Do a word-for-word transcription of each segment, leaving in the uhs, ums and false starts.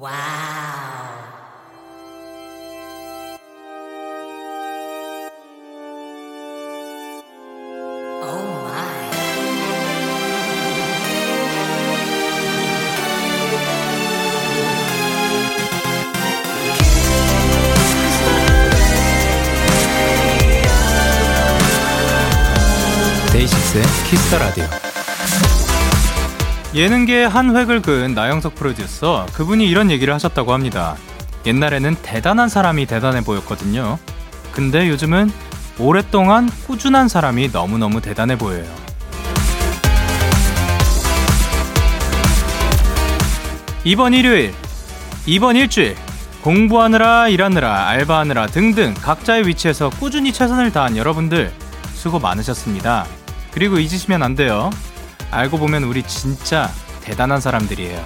와우. 데이식스의 키스터라디오. 예능계의 한 획을 그은 나영석 프로듀서, 그분이 이런 얘기를 하셨다고 합니다. 옛날에는 대단한 사람이 대단해 보였거든요. 근데 요즘은 오랫동안 꾸준한 사람이 너무너무 대단해 보여요. 이번 일요일, 이번 일주일 공부하느라, 일하느라, 알바하느라 등등 각자의 위치에서 꾸준히 최선을 다한 여러분들 수고 많으셨습니다. 그리고 잊으시면 안 돼요. 알고 보면 우리 진짜 대단한 사람들이에요.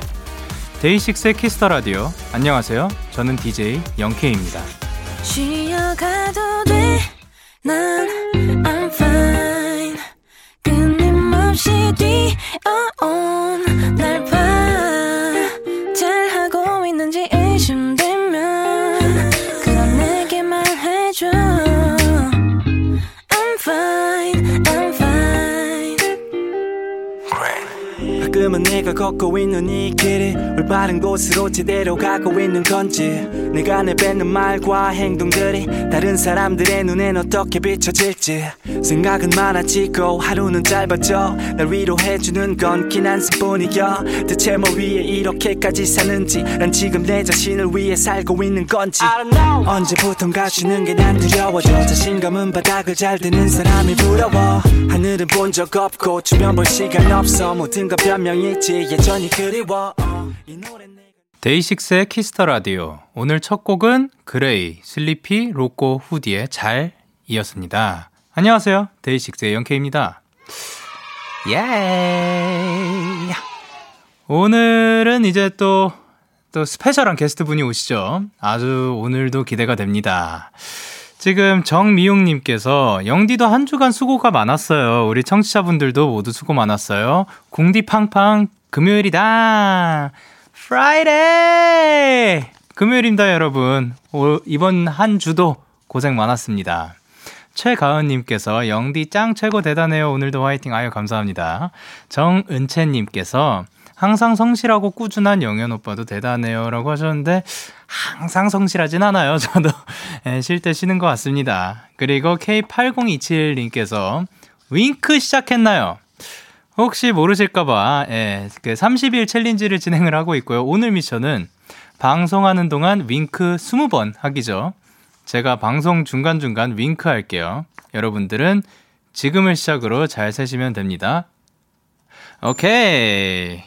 데이식스의 키스터 라디오. 안녕하세요. 저는 디제이 영케이입니다. 쉬어가도 돼. 난 I'm fine. 끊임없이 뛰어온 날 봐. 잘하고 있는지 의심되면 그건 내게만 해줘. I'm fine. I'm fine. 가끔은 내가 걷고 있는 이 길이 올바른 곳으로 제대로 가고 있는 건지, 내가 내뱉는 말과 행동들이 다른 사람들의 눈엔 어떻게 비춰질지. 생각은 많아지고 하루는 짧아져. 날 위로해주는 건 긴 한숨뿐이여. 대체 뭐 위에 이렇게까지 사는지, 난 지금 내 자신을 위해 살고 있는 건지. 언제부턴가 쉬는 게 난 두려워져. 자신감은 바닥을 잘 드는 사람이 부러워. 하늘은 본 적 없고 주변 볼 시간 없어. 모든 건 변명이지 예전이 그리워. 어, 이 노래 내가... 데이식스의 키스터 라디오. 오늘 첫 곡은 그레이, 슬리피, 로코, 후디의 잘 이었습니다. 안녕하세요. 데이식스의 영케이입니다. 예. 오늘은 이제 또, 또 스페셜한 게스트분이 오시죠. 아주 오늘도 기대가 됩니다. 지금 정미용님께서, 영디도 한 주간 수고가 많았어요. 우리 청취자분들도 모두 수고 많았어요. 궁디팡팡 금요일이다. 프라이데이 금요일입니다 여러분. 오, 이번 한 주도 고생 많았습니다. 최가은님께서, 영디 짱 최고 대단해요. 오늘도 화이팅. 아유 감사합니다. 정은채님께서, 항상 성실하고 꾸준한 영현 오빠도 대단해요 라고 하셨는데, 항상 성실하진 않아요. 저도 쉴 때 쉬는 것 같습니다. 그리고 케이 팔공이칠님께서 윙크 시작했나요? 혹시 모르실까봐 예, 그 삼십 일 챌린지를 진행을 하고 있고요. 오늘 미션은 방송하는 동안 윙크 스무 번 하기죠. 제가 방송 중간중간 윙크 할게요. 여러분들은 지금을 시작으로 잘 세시면 됩니다. 오케이.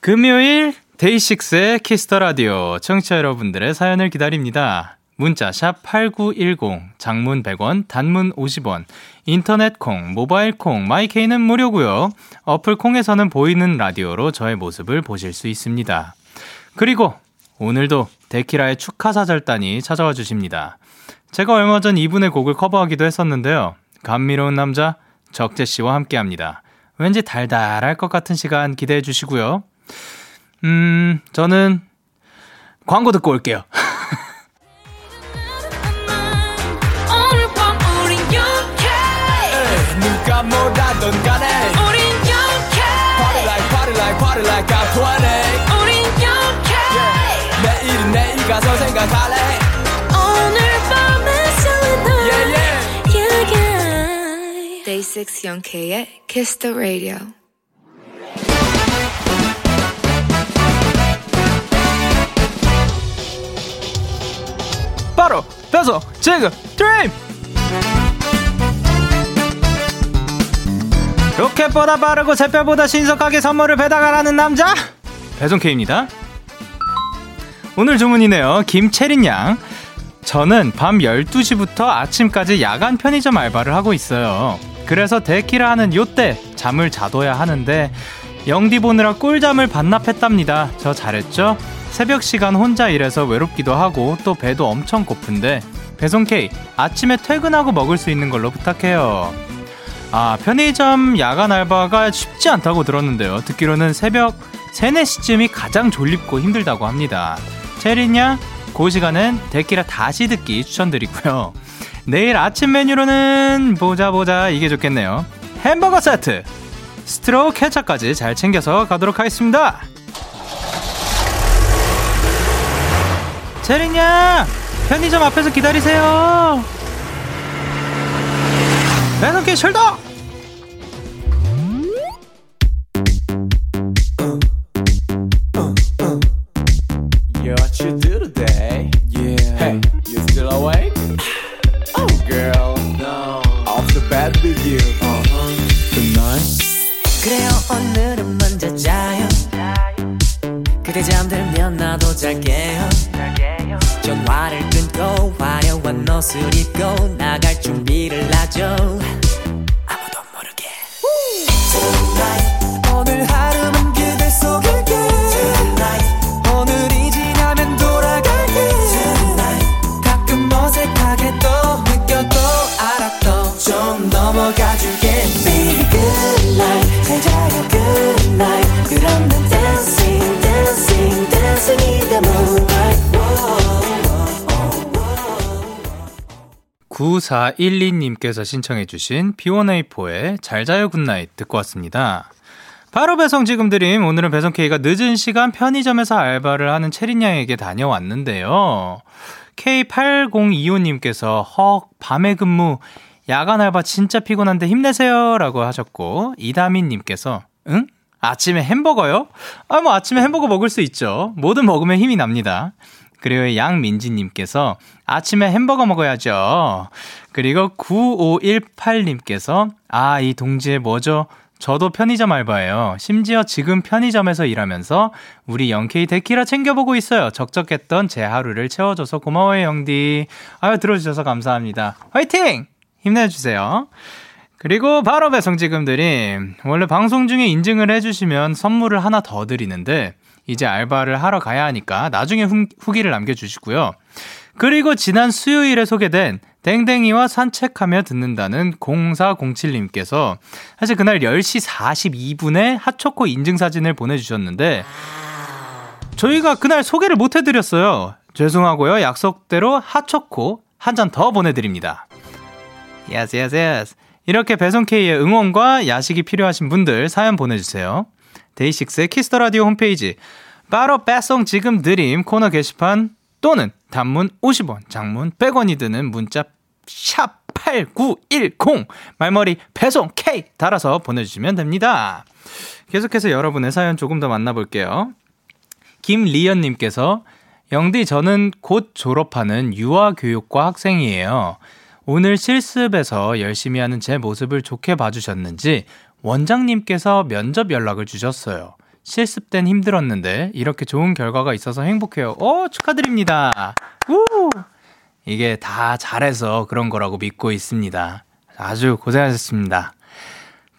금요일 데이식스의 키스터라디오. 청취자 여러분들의 사연을 기다립니다. 문자 샵 팔구일공, 장문 백 원, 단문 오십 원, 인터넷 콩, 모바일 콩, 마이케이는 무료고요. 어플 콩에서는 보이는 라디오로 저의 모습을 보실 수 있습니다. 그리고 오늘도 데키라의 축하사절단이 찾아와 주십니다. 제가 얼마 전 이분의 곡을 커버하기도 했었는데요. 감미로운 남자 적재씨와 함께합니다. 왠지 달달할 것 같은 시간 기대해 주시고요. 음, 저는 광고 듣고 올게요. 누가 뭐라던 간에 우린 영케이. 내일은 내일 가서 생각할래. 오늘 밤에서는 너. 데이식스 영케이의 Kiss the Radio. 바로 뺏어 지금 드림. 로켓보다 빠르고 새별보다 신속하게 선물을 배달하라는 남자 배송K입니다. 오늘 주문이네요. 김채린 양. 저는 밤 열두 시부터 아침까지 야간 편의점 알바를 하고 있어요. 그래서 데키라 하는 요때 잠을 자둬야 하는데 영디 보느라 꿀잠을 반납했답니다. 저 잘했죠? 새벽 시간 혼자 일해서 외롭기도 하고 또 배도 엄청 고픈데 배송K 아침에 퇴근하고 먹을 수 있는 걸로 부탁해요. 아, 편의점 야간 알바가 쉽지 않다고 들었는데요. 듣기로는 새벽 세, 네 시쯤이 가장 졸립고 힘들다고 합니다. 체리냐? 그 시간은 데키라 다시 듣기 추천드리고요. 내일 아침 메뉴로는 보자 보자 이게 좋겠네요. 햄버거 세트! 스트로우 케첩까지 잘 챙겨서 가도록 하겠습니다. 체리냐! 편의점 앞에서 기다리세요. 배송기 출동! 구사일이 님께서 신청해 주신 비원에이포의 잘자요 굿나잇 듣고 왔습니다. 바로 배송 지금 드림. 오늘은 배송 K가 늦은 시간 편의점에서 알바를 하는 체린양에게 다녀왔는데요. 케이 팔공이오 님께서 헉 밤에 근무 야간 알바 진짜 피곤한데 힘내세요 라고 하셨고, 이다민 님께서 응? 아침에 햄버거요? 아 뭐 아침에 햄버거 먹을 수 있죠. 뭐든 먹으면 힘이 납니다. 그리고 양민지님께서 아침에 햄버거 먹어야죠. 그리고 구오일팔 님께서 아, 이 동지의 뭐죠? 저도 편의점 알바예요. 심지어 지금 편의점에서 일하면서 우리 영케이 데키라 챙겨보고 있어요. 적적했던 제 하루를 채워줘서 고마워요 영디. 아유, 들어주셔서 감사합니다. 화이팅! 힘내주세요. 그리고 바로 배송 지금 드림. 원래 방송 중에 인증을 해주시면 선물을 하나 더 드리는데 이제 알바를 하러 가야 하니까 나중에 후기를 남겨주시고요. 그리고 지난 수요일에 소개된 댕댕이와 산책하며 듣는다는 공사공칠 님께서 사실 그날 열 시 사십이 분에 핫초코 인증사진을 보내주셨는데 저희가 그날 소개를 못해드렸어요. 죄송하고요. 약속대로 핫초코 한 잔 더 보내드립니다. 예스 예스 예스. 이렇게 배송K의 응원과 야식이 필요하신 분들 사연 보내주세요. 데이식스의 키스더라디오 홈페이지 바로 배송 지금 드림 코너 게시판 또는 단문 오십 원 장문 백 원이 드는 문자 샵 팔구일공 말머리 배송 K 달아서 보내주시면 됩니다. 계속해서 여러분의 사연 조금 더 만나볼게요. 김리연님께서 영디 저는 곧 졸업하는 유아교육과 학생이에요. 오늘 실습에서 열심히 하는 제 모습을 좋게 봐주셨는지 원장님께서 면접 연락을 주셨어요. 실습 땐 힘들었는데 이렇게 좋은 결과가 있어서 행복해요. 오, 축하드립니다. 우! 이게 다 잘해서 그런 거라고 믿고 있습니다. 아주 고생하셨습니다.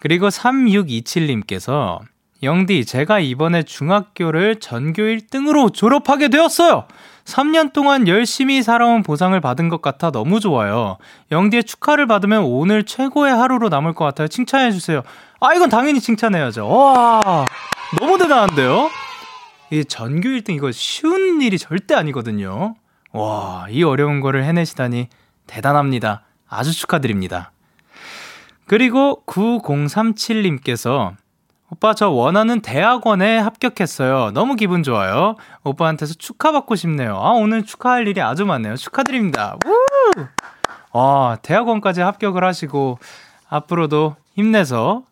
그리고 삼육이칠 님께서 영디, 제가 이번에 중학교를 전교 일 등으로 졸업하게 되었어요. 삼 년 동안 열심히 살아온 보상을 받은 것 같아 너무 좋아요. 영디의 축하를 받으면 오늘 최고의 하루로 남을 것 같아요. 칭찬해주세요. 아, 이건 당연히 칭찬해야죠. 와, 너무 대단한데요? 이 전교 일 등 이거 쉬운 일이 절대 아니거든요. 와, 이 어려운 거를 해내시다니 대단합니다. 아주 축하드립니다. 그리고 구공삼칠 님께서 오빠 저 원하는 대학원에 합격했어요. 너무 기분 좋아요. 오빠한테서 축하받고 싶네요. 아, 오늘 축하할 일이 아주 많네요. 축하드립니다. 우! 아, 대학원까지 합격을 하시고 앞으로도 힘내서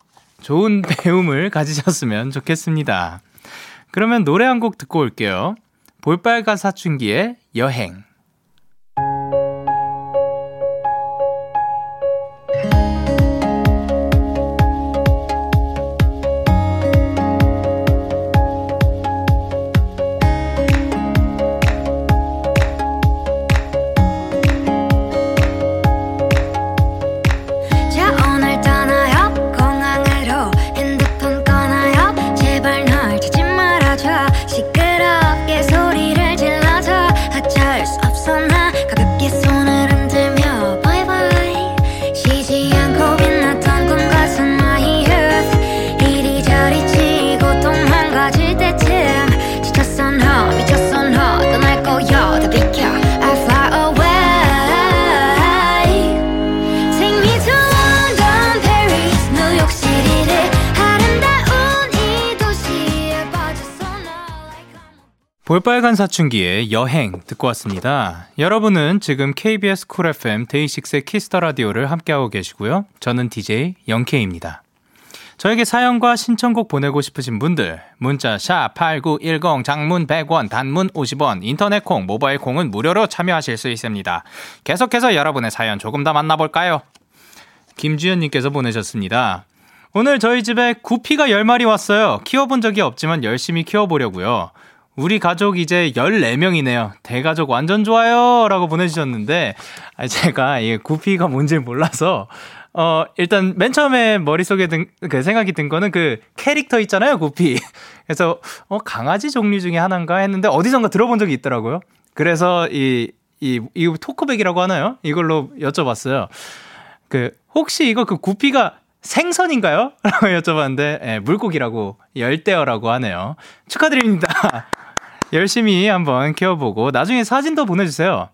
좋은 배움을 가지셨으면 좋겠습니다. 그러면 노래 한 곡 듣고 올게요. 볼빨간 사춘기의 여행. 시끄럽게 소리를 질러서 하차할 수 없어. 볼빨간 사춘기의 여행 듣고 왔습니다. 여러분은 지금 케이비에스 쿨 에프엠 데이식스의 키스터 라디오를 함께하고 계시고요. 저는 디제이 영케이입니다. 저에게 사연과 신청곡 보내고 싶으신 분들 문자 샵 팔구일공 장문 백 원 단문 오십 원 인터넷 콩 모바일 콩은 무료로 참여하실 수 있습니다. 계속해서 여러분의 사연 조금 더 만나볼까요? 김주현님께서 보내셨습니다. 오늘 저희 집에 구피가 열 마리 왔어요. 키워본 적이 없지만 열심히 키워보려고요. 우리 가족 이제 열네 명이네요. 대가족 완전 좋아요 라고 보내주셨는데 제가 이 구피가 뭔지 몰라서 어, 일단, 맨 처음에 머릿속에 든, 그 생각이 든 거는 그 캐릭터 있잖아요, 구피. 그래서, 어, 강아지 종류 중에 하나인가 했는데, 어디선가 들어본 적이 있더라고요. 그래서, 이, 이, 이 토크백이라고 하나요? 이걸로 여쭤봤어요. 그, 혹시 이거 그 구피가 생선인가요? 라고 여쭤봤는데, 예, 물고기라고, 열대어라고 하네요. 축하드립니다. 열심히 한번 키워보고, 나중에 사진도 보내주세요.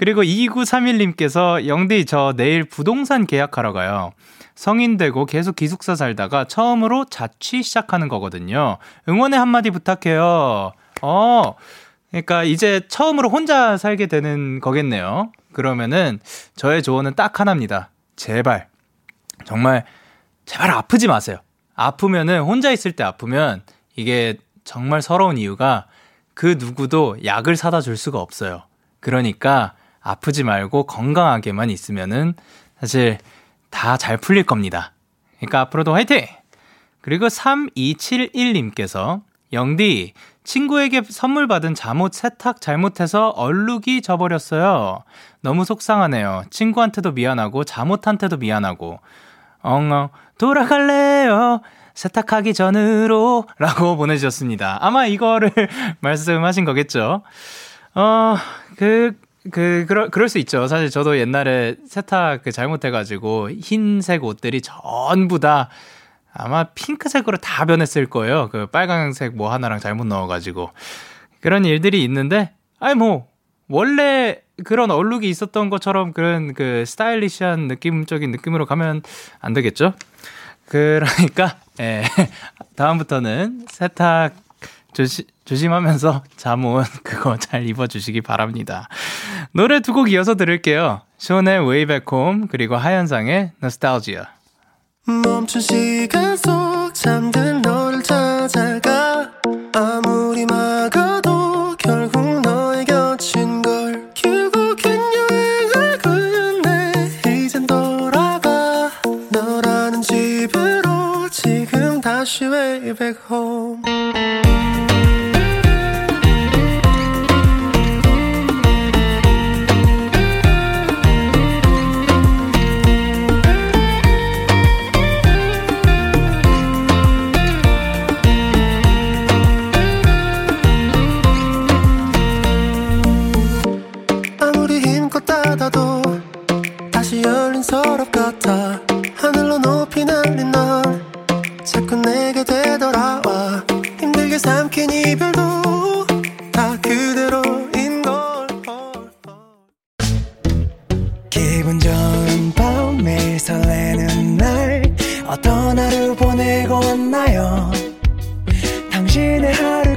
그리고 이구삼일님께서 영디 저 내일 부동산 계약하러 가요. 성인 되고 계속 기숙사 살다가 처음으로 자취 시작하는 거거든요. 응원의 한마디 부탁해요. 어, 그러니까 이제 처음으로 혼자 살게 되는 거겠네요. 그러면은 저의 조언은 딱 하나입니다. 제발, 정말 제발 아프지 마세요. 아프면은 혼자 있을 때 아프면 이게 정말 서러운 이유가 그 누구도 약을 사다 줄 수가 없어요. 그러니까 아프지 말고 건강하게만 있으면은 사실 다 잘 풀릴 겁니다. 그러니까 앞으로도 화이팅! 그리고 삼이칠일님께서 영디, 친구에게 선물 받은 잠옷 세탁 잘못해서 얼룩이 져버렸어요. 너무 속상하네요. 친구한테도 미안하고 잠옷한테도 미안하고 엉엉 돌아갈래요. 세탁하기 전으로 라고 보내주셨습니다. 아마 이거를 말씀하신 거겠죠. 어... 그, 그, 그럴, 그럴 수 있죠. 사실 저도 옛날에 세탁 그 잘못해가지고 흰색 옷들이 전부 다 아마 핑크색으로 다 변했을 거예요. 그 빨간색 뭐 하나랑 잘못 넣어가지고. 그런 일들이 있는데, 아니 뭐, 원래 그런 얼룩이 있었던 것처럼 그런 그 스타일리시한 느낌적인 느낌으로 가면 안 되겠죠? 그러니까, 예. 다음부터는 세탁 조심, 조심하면서 잠옷 그거 잘 입어주시기 바랍니다. 노래 두 곡 이어서 들을게요. 쇼네 Way Back Home 그리고 하현상의 Nostalgia. 멈춘 시간 속 잠든 너를 찾아가 아무리 막아도 결국 너의 곁인 걸 결국엔 여행을 끝내 이젠 돌아가 너라는 집으로 지금 다시 Way Back Home. 하늘로 높이 날린 널 자꾸 내게 되돌아와 힘들게 삼킨 이별도 다 그대로인걸 기분 좋은 밤 매일 설레는 날 어떤 하루 보내고 왔나요 당신의 하루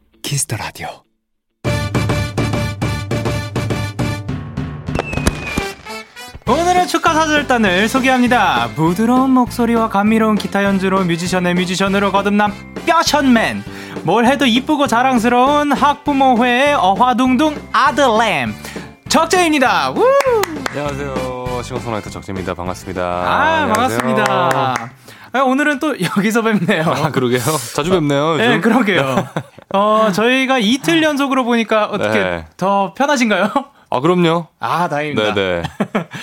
Kiss the Radio 오늘의 축하사절단을 소개합니다. 부드러운 목소리와 감미로운 기타 연주로 뮤지션의 뮤지션으로 거듭난 뼈션맨 뭘 해도 이쁘고 자랑스러운 학부모회의 어화둥둥 아들램 적재입니다. 우! 안녕하세요. 싱어송라이터 적재입니다. 반갑습니다. 아 안녕하세요. 반갑습니다. 오늘은 또 여기서 뵙네요. 아 그러게요. 자주 뵙네요. 요즘? 네 그러게요. 어 저희가 이틀 연속으로 보니까 어떻게 네. 더 편하신가요? 아 그럼요. 아 다행입니다. 네네.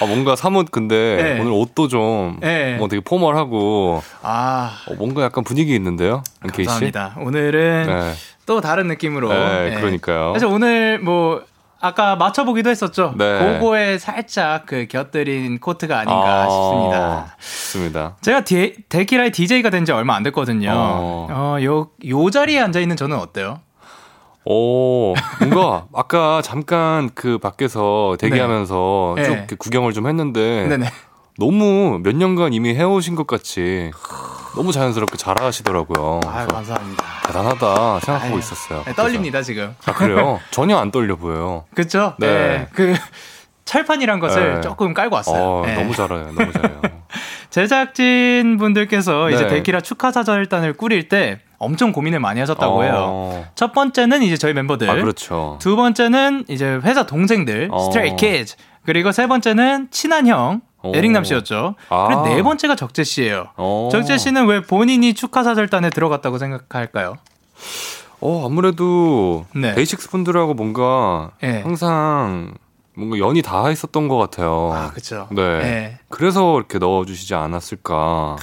아, 뭔가 사뭇 근데 네. 오늘 옷도 좀 네. 뭔가 되게 포멀하고 아 어, 뭔가 약간 분위기 있는데요, 은케이 씨. 감사합니다. 오늘은 네. 또 다른 느낌으로. 네, 네. 그러니까요. 사실 오늘 뭐. 아까 맞춰보기도 했었죠. 네. 그거에 살짝 그 곁들인 코트가 아닌가 아, 싶습니다. 좋습니다. 제가 디, 데키라의 디제이가 된 지 얼마 안 됐거든요. 어. 어, 요, 요 자리에 앉아있는 저는 어때요? 오, 뭔가 아까 잠깐 그 밖에서 대기하면서 네. 쭉 네. 구경을 좀 했는데 네네. 너무 몇 년간 이미 해오신 것 같이 너무 자연스럽게 잘 하시더라고요. 아, 감사합니다. 대단하다 생각하고 아유, 있었어요. 네, 떨립니다 지금. 아, 그래요? 전혀 안 떨려 보여요. 그렇죠? 네. 네. 그 철판이란 것을 네. 조금 깔고 왔어요. 어, 네. 너무 잘해요. 너무 잘해요. 제작진 분들께서 네. 이제 데키라 축하 사절단을 꾸릴 때 엄청 고민을 많이 하셨다고 해요. 어... 첫 번째는 이제 저희 멤버들. 아, 그렇죠. 두 번째는 이제 회사 동생들, 어... 스트레이 키즈. 그리고 세 번째는 친한 형. 에릭남 씨였죠. 아. 그리고 네 번째가 적재 씨예요. 오. 적재 씨는 왜 본인이 축하 사절단에 들어갔다고 생각할까요? 어 아무래도 네. 데이식스 분들하고 뭔가 네. 항상 뭔가 연이 다 있었던 것 같아요. 아 그렇죠. 네. 네. 그래서 이렇게 넣어주시지 않았을까.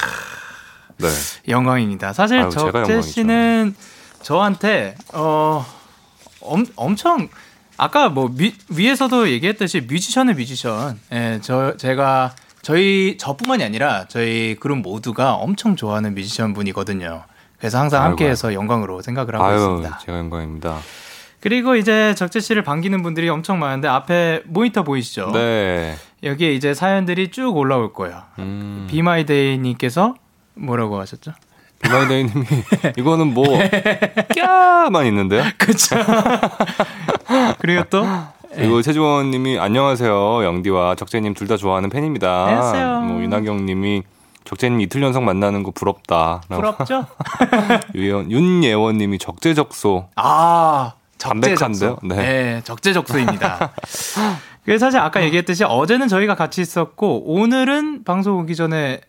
네. 영광입니다. 사실 아유, 적재 씨는 저한테 어 엄, 엄청. 아까 뭐 미, 위에서도 얘기했듯이 뮤지션의 뮤지션. 예, 저 제가 저희 저뿐만이 아니라 저희 그룹 모두가 엄청 좋아하는 뮤지션 분이거든요. 그래서 항상 아이고. 함께해서 영광으로 생각을 하고 아유, 있습니다. 제가 영광입니다. 그리고 이제 적재 씨를 반기는 분들이 엄청 많은데 앞에 모니터 보이시죠? 네. 여기에 이제 사연들이 쭉 올라올 거예요. 음. 비마이데이님께서 뭐라고 하셨죠? 비마이데이님이 이거는 뭐 꺄만 있는데요? 그렇죠. 그리고 또 그리고 최주원님이 안녕하세요 영디와 적재님 둘 다 좋아하는 팬입니다. 안녕하세요. 뭐 윤하경님이 적재님 이틀 연속 만나는 거 부럽다. 부럽죠? 윤예원님이 적재적소. 아 적재적소. 네. 네, 적재적소입니다. 그래서 사실 아까 얘기했듯이 어제는 저희가 같이 있었고 오늘은 방송 오기 전에.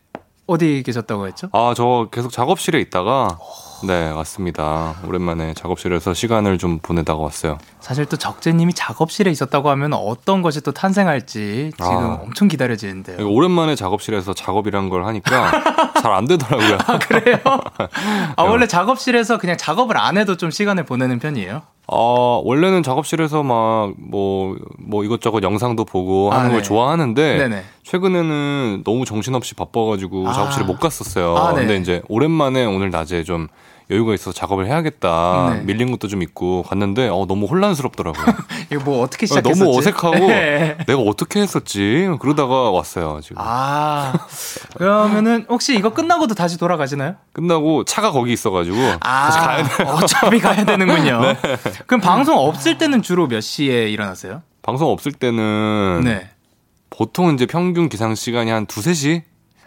어디 계셨다고 했죠? 아, 저 계속 작업실에 있다가 네 왔습니다. 오랜만에 작업실에서 시간을 좀 보내다가 왔어요. 사실 또 적재님이 작업실에 있었다고 하면 어떤 것이 또 탄생할지 지금 아, 엄청 기다려지는데요. 오랜만에 작업실에서 작업이란 걸 하니까 잘 안 되더라고요. 아, 그래요? 아, 원래 작업실에서 그냥 작업을 안 해도 좀 시간을 보내는 편이에요? 어, 원래는 작업실에서 막, 뭐, 뭐 이것저것 영상도 보고 하는 아, 걸 네. 좋아하는데, 네네. 최근에는 너무 정신없이 바빠가지고 아. 작업실을 못 갔었어요. 아, 네. 근데 이제 오랜만에 오늘 낮에 좀 여유가 있어서 작업을 해야겠다. 네. 밀린 것도 좀 있고 갔는데, 어, 너무 혼란스럽더라고요. 이거 뭐 어떻게 시작했지? 너무 어색하고, 네. 내가 어떻게 했었지? 그러다가 왔어요, 지금. 아. 그러면은, 혹시 이거 끝나고도 다시 돌아가시나요? 끝나고 차가 거기 있어가지고, 아, 다시 가야 돼요. 어차피 가야 되는군요. 네. 그럼 방송 없을 때는 주로 몇 시에 일어났어요? 방송 없을 때는, 네. 보통 이제 평균 기상 시간이 한 두세 시?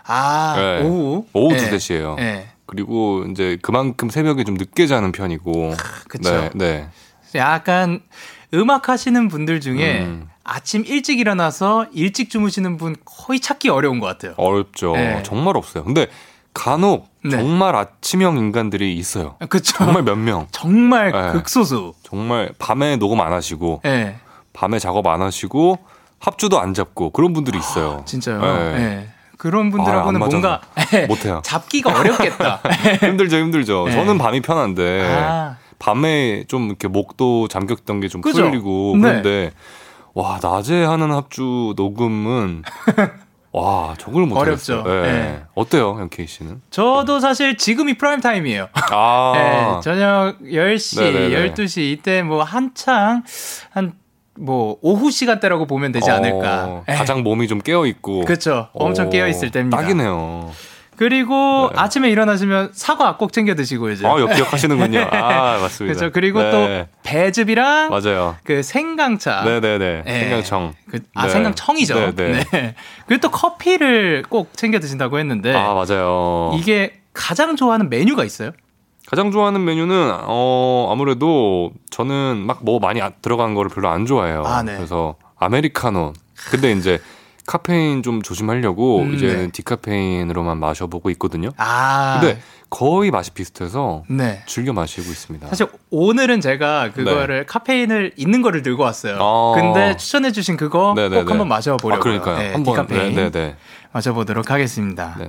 아, 네. 오후? 오후 네. 두세 시예요 네. 그리고 이제 그만큼 새벽에 좀 늦게 자는 편이고. 아, 그렇죠. 네, 네. 약간 음악 하시는 분들 중에 음. 아침 일찍 일어나서 일찍 주무시는 분 거의 찾기 어려운 것 같아요. 어렵죠. 네. 정말 없어요. 근데 간혹 네. 정말 아침형 인간들이 있어요. 그렇죠. 정말 몇 명. 정말 네. 극소수. 정말 밤에 녹음 안 하시고 네. 밤에 작업 안 하시고 합주도 안 잡고 그런 분들이 있어요. 아, 진짜요? 네. 네. 그런 분들하고는 아, 뭔가 못해요. 잡기가 어렵겠다. 힘들죠, 힘들죠. 네. 저는 밤이 편한데 아. 밤에 좀 이렇게 목도 잠겼던 게 좀 풀리고 네. 그런데 와 낮에 하는 합주 녹음은 와 저걸 못하겠어요. 어렵죠. 네. 네. 어때요, 영케이 씨는? 저도 사실 지금이 프라임 타임이에요. 아. 네, 저녁 열 시, 네네네. 열두 시 이때 뭐 한창 한 뭐 오후 시간대라고 보면 되지 않을까. 어, 가장 몸이 좀 깨어 있고. 그렇죠. 엄청 깨어 있을 때입니다. 딱이네요. 그리고 네. 아침에 일어나시면 사과 꼭 챙겨 드시고 이제. 아, 기억하시는군요. 아, 맞습니다. 그렇죠. 그리고 네. 또 배즙이랑 맞아요. 그 생강차. 네네네. 네. 생강청. 그, 아, 네. 생강청이죠. 네네. 네. 그리고 또 커피를 꼭 챙겨 드신다고 했는데. 아, 맞아요. 이게 가장 좋아하는 메뉴가 있어요? 가장 좋아하는 메뉴는 어 아무래도 저는 막 뭐 많이 들어간 거를 별로 안 좋아해요. 아, 네. 그래서 아메리카노. 근데 이제 카페인 좀 조심하려고 음, 이제는 네. 디카페인으로만 마셔보고 있거든요. 아. 근데 거의 맛이 비슷해서 네. 즐겨 마시고 있습니다. 사실 오늘은 제가 그거를 네. 카페인을 있는 거를 들고 왔어요. 아. 근데 추천해 주신 그거 네네네. 꼭 한번 마셔보려고요. 아, 그러니까요. 네, 한번 디카페인 네네네. 마셔보도록 하겠습니다. 네.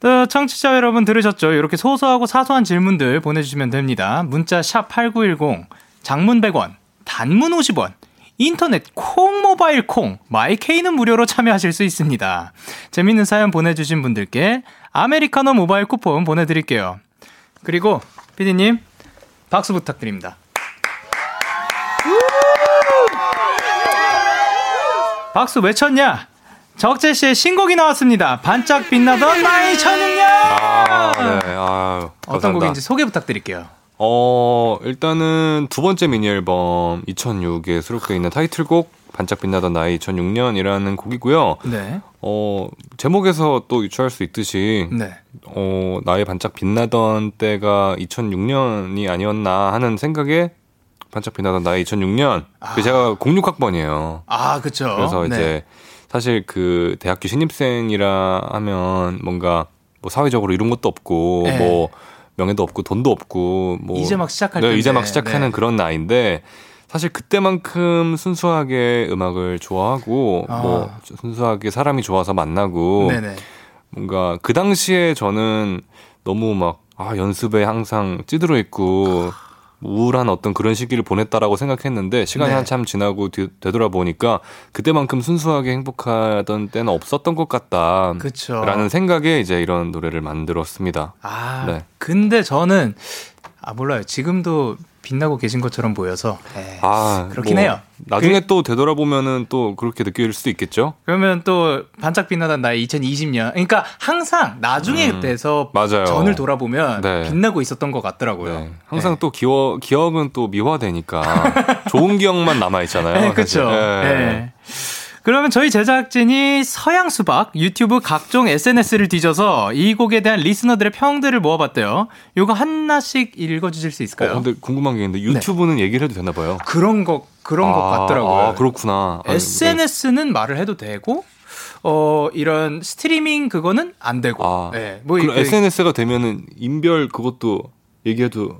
또 청취자 여러분 들으셨죠? 이렇게 소소하고 사소한 질문들 보내주시면 됩니다. 문자 샵 팔구일공, 장문 백 원, 단문 오십 원, 인터넷 콩, 모바일 콩, 마이케이는 무료로 참여하실 수 있습니다. 재밌는 사연 보내주신 분들께 아메리카노 모바일 쿠폰 보내드릴게요. 그리고 피디님 박수 부탁드립니다. 박수 왜 쳤냐? 적재씨의 신곡이 나왔습니다. 반짝 빛나던 나의 천년년. 아, 네. 아유, 어떤 곡인지 소개 부탁드릴게요. 어, 일단은 두 번째 미니앨범 이천육에 수록되어 있는 타이틀곡 반짝 빛나던 나의 이천육년이라는 곡이고요. 네. 어, 제목에서 또 유추할 수 있듯이 네. 어, 나의 반짝 빛나던 때가 이천육년이 아니었나 하는 생각에 반짝 빛나던 나의 이천육년. 아. 제가 공육학번이에요. 아, 그렇죠. 그래서 이제 네. 사실 그 대학교 신입생이라 하면 뭔가 뭐 사회적으로 이런 것도 없고 네. 뭐 명예도 없고 돈도 없고 뭐 이제 막 시작할 네, 텐데 이제 막 시작하는 네. 그런 나이인데 사실 그때만큼 순수하게 음악을 좋아하고 아. 뭐 순수하게 사람이 좋아서 만나고 네네. 뭔가 그 당시에 저는 너무 막 아, 연습에 항상 찌들어 있고 아. 우울한 어떤 그런 시기를 보냈다라고 생각했는데 시간이 네. 한참 지나고 뒤, 되돌아보니까 그때만큼 순수하게 행복하던 때는 없었던 것 같다. 그쵸. 라는 생각에 이제 이런 노래를 만들었습니다. 아, 네. 근데 저는 아 몰라요. 지금도 빛나고 계신 것처럼 보여서 네. 아, 그렇긴 뭐, 해요. 나중에 그, 또 되돌아보면은 또 그렇게 느낄 수도 있겠죠. 그러면 또 반짝 빛나던 나의 이천이십년. 그러니까 항상 나중에 돼서 음, 전을 돌아보면 네. 빛나고 있었던 것 같더라고요. 네. 항상 네. 또 기어, 기억은 또 미화되니까 좋은 기억만 남아 있잖아요. 그렇죠. 네. 네. 그러면 저희 제작진이 서양수박 유튜브 각종 에스엔에스를 뒤져서 이 곡에 대한 리스너들의 평들을 모아봤대요. 이거 하나씩 읽어주실 수 있을까요? 어, 근데 궁금한 게 있는데 유튜브는 네. 얘기를 해도 되나 봐요. 그런 거 그런 아, 것 같더라고요. 아, 그렇구나. 에스엔에스는 네. 말을 해도 되고 어 이런 스트리밍 그거는 안 되고. 아, 네. 뭐 그럼 에스엔에스가 되면은 인별 그것도 얘기해도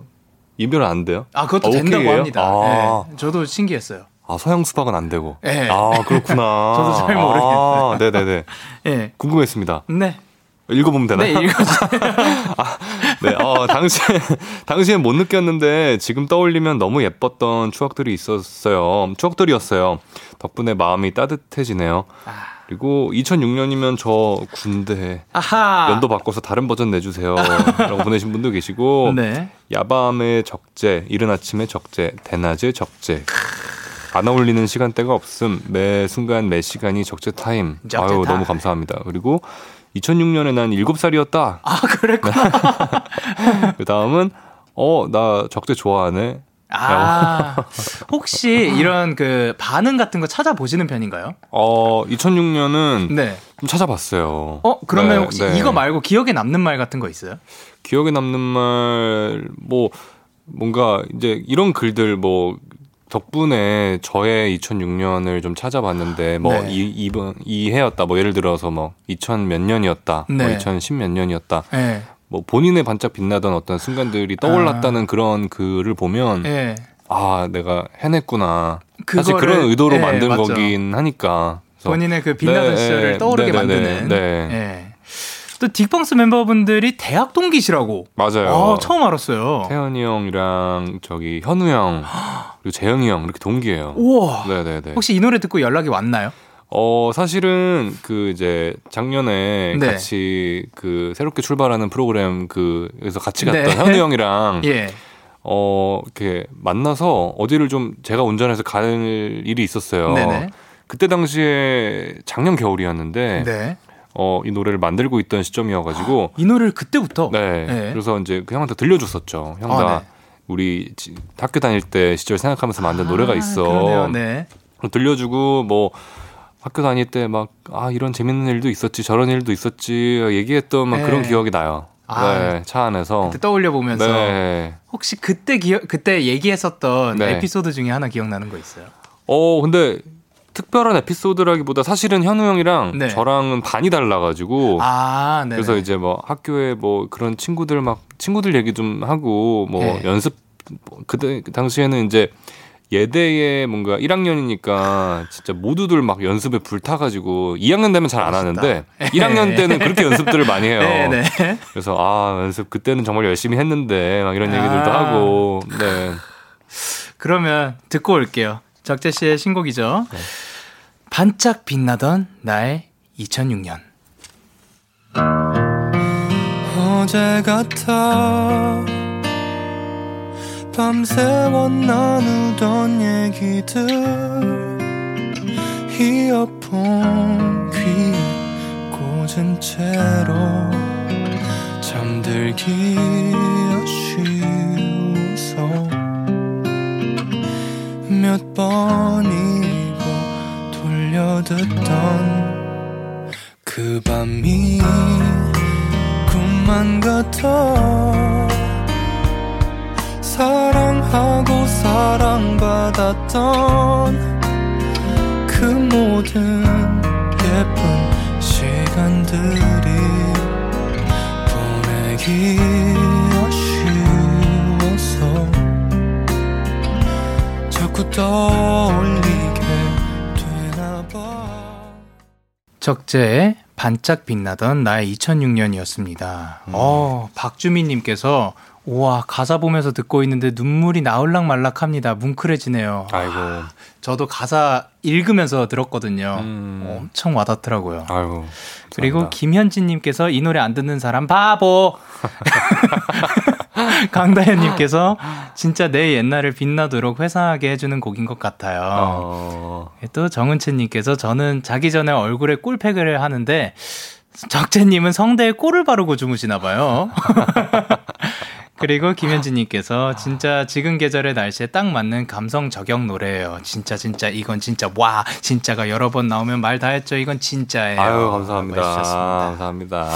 인별은 안 돼요? 아 그것도 아, 된다고 오케이예요? 합니다. 아. 네. 저도 신기했어요. 아, 서양 수박은 안 되고. 네. 아, 그렇구나. 저도 잘 모르겠어요. 아, 네네네. 네. 궁금했습니다. 네. 읽어보면 되나요? 네, 읽어주세요. 아, 네. 어, 당시에, 당시엔 못 느꼈는데 지금 떠올리면 너무 예뻤던 추억들이 있었어요. 추억들이었어요. 덕분에 마음이 따뜻해지네요. 아. 그리고 이천육년이면 저 군대 아하. 연도 바꿔서 다른 버전 내주세요 라고 보내신 분도 계시고 네. 야밤에 적재, 이른 아침에 적재, 대낮에 적재. 안 어울리는 시간대가 없음. 매 순간 매 시간이 적재 타임. 적재 아유 타임. 너무 감사합니다. 그리고 이천육년에 난 일곱 살이었다. 아 그랬구나. 그 다음은 어 나 적재 좋아하네. 아 혹시 이런 그 반응 같은 거 찾아보시는 편인가요? 어 이천육년은 네. 좀 찾아봤어요. 어 그러면 네, 혹시 네. 이거 말고 기억에 남는 말 같은 거 있어요? 기억에 남는 말 뭐 뭔가 이제 이런 글들 뭐. 덕분에 저의 이천육년을 좀 찾아봤는데 뭐 네. 이, 이번, 이 해였다 뭐 예를 들어서 뭐 이천 몇 년이었다 네. 뭐 이천십 몇 년이었다 네. 뭐 본인의 반짝 빛나던 어떤 순간들이 떠올랐다는 아. 그런 글을 보면 네. 아 내가 해냈구나 그거를, 사실 그런 의도로 네, 만든 맞죠. 거긴 하니까 그래서 본인의 그 빛나던 네, 시절을 떠오르게 네, 만드는 네, 네. 네. 또 딕펑스 멤버분들이 대학 동기시라고 맞아요. 아, 처음 알았어요. 태현이 형이랑 저기 현우 형 그리고 재영이 형 이렇게 동기예요. 우와. 네네네. 혹시 이 노래 듣고 연락이 왔나요? 어 사실은 그 이제 작년에 네. 같이 그 새롭게 출발하는 프로그램 그에서 같이 갔던 네. 현우 형이랑 예. 어 이렇게 만나서 어디를 좀 제가 운전해서 갈 일이 있었어요. 네네. 그때 당시에 작년 겨울이었는데. 네. 어, 이 노래를 만들고 있던 시점이어가지고 이 노래를 그때부터? 네, 네. 그래서 이제 그 형한테 들려줬었죠. 형 나 아, 네. 우리 지, 학교 다닐 때 시절 생각하면서 만든 아, 노래가 있어. 그러네요. 네. 들려주고 뭐 학교 다닐 때 막 아 이런 재밌는 일도 있었지 저런 일도 있었지 얘기했던 막 네. 그런 기억이 나요. 아, 네, 차 안에서 그때 떠올려 보면서 네. 혹시 그때 기억 그때 얘기했었던 네. 에피소드 중에 하나 기억나는 거 있어요? 어 근데 특별한 에피소드라기보다 사실은 현우 형이랑 네. 저랑은 반이 달라가지고 아, 그래서 이제 뭐 학교에 뭐 그런 친구들 막 친구들 얘기 좀 하고 뭐 네. 연습 그때 당시에는 이제 예대에 뭔가 일 학년이니까 진짜 모두들 막 연습에 불타가지고 이 학년 되면 잘 안 하는데 일 학년 때는 그렇게 연습들을 많이 해요. 네네. 그래서 아 연습 그때는 정말 열심히 했는데 막 이런 얘기들도 아. 하고. 네. 그러면 듣고 올게요. 적재 씨의 신곡이죠. 네. 반짝 빛나던 나의 이천육 년. 어제 같아 밤새워 나누던 얘기들 이어폰 귀에 꽂은 채로 잠들기 아쉬워서 몇 번이고 돌려듣던 그 밤이 꿈만 같아 사랑하고 사랑받았던 그 모든 예쁜 시간들이 보내기 아쉬워서 떠올리게 되나봐. 적재의 반짝 빛나던 나의 이천육 년이었습니다. 음. 어, 박주민님께서 우와 가사 보면서 듣고 있는데 눈물이 나올락 말락합니다. 뭉클해지네요. 아이고. 아, 저도 가사 읽으면서 들었거든요. 음. 엄청 와닿더라고요. 아이고. 그리고 김현진님께서 이 노래 안 듣는 사람 바보. 강다현님께서 진짜 내 옛날을 빛나도록 회상하게 해주는 곡인 것 같아요. 어... 또 정은채님께서 저는 자기 전에 얼굴에 꿀팩을 하는데 적재님은 성대에 꿀을 바르고 주무시나 봐요. 그리고 김현진님께서 진짜 지금 계절의 날씨에 딱 맞는 감성 저격 노래예요. 진짜 진짜 이건 진짜 와 진짜가 여러 번 나오면 말 다 했죠. 이건 진짜예요. 아유 감사합니다. 감사합니다.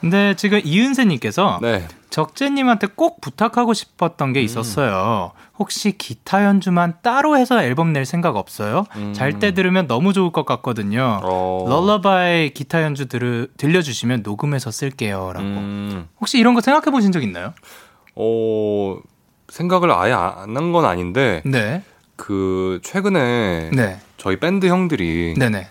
근데 지금 이은세님께서 네. 적재님한테 꼭 부탁하고 싶었던 게 있었어요. 음. 혹시 기타 연주만 따로 해서 앨범 낼 생각 없어요? 음. 잘 때 들으면 너무 좋을 것 같거든요. 어. 럴러바이 기타 연주 들, 들려주시면 녹음해서 쓸게요 라고. 음. 혹시 이런 거 생각해 보신 적 있나요? 어, 생각을 아예 안 한 건 아닌데 네. 그 최근에 네. 저희 밴드 형들이 네네.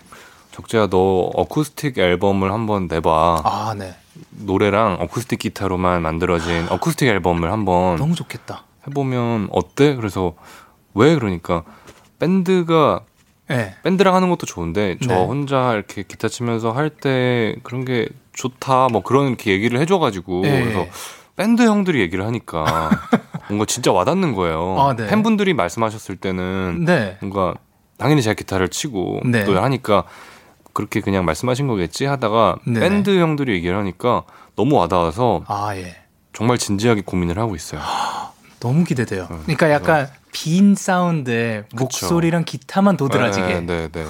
적재야 너 어쿠스틱 앨범을 한번 내봐. 아, 네. 노래랑 어쿠스틱 기타로만 만들어진 어쿠스틱 앨범을 한번 너무 좋겠다. 해보면 어때? 그래서 왜 그러니까 밴드가 네. 밴드랑 하는 것도 좋은데 저 네. 혼자 이렇게 기타 치면서 할 때 그런 게 좋다. 뭐 그런 이렇게 얘기를 해줘가지고 네. 그래서 밴드 형들이 얘기를 하니까 뭔가 진짜 와닿는 거예요. 아, 네. 팬분들이 말씀하셨을 때는 네. 뭔가 당연히 제가 기타를 치고 네. 또 하니까. 그렇게 그냥 말씀하신 거겠지 하다가 네네. 밴드 형들이 얘기를 하니까 너무 와닿아서 아, 예. 정말 진지하게 고민을 하고 있어요. 너무 기대돼요. 네, 그러니까 약간 그래서. 빈 사운드에 그쵸. 목소리랑 기타만 도드라지게 네, 네, 네.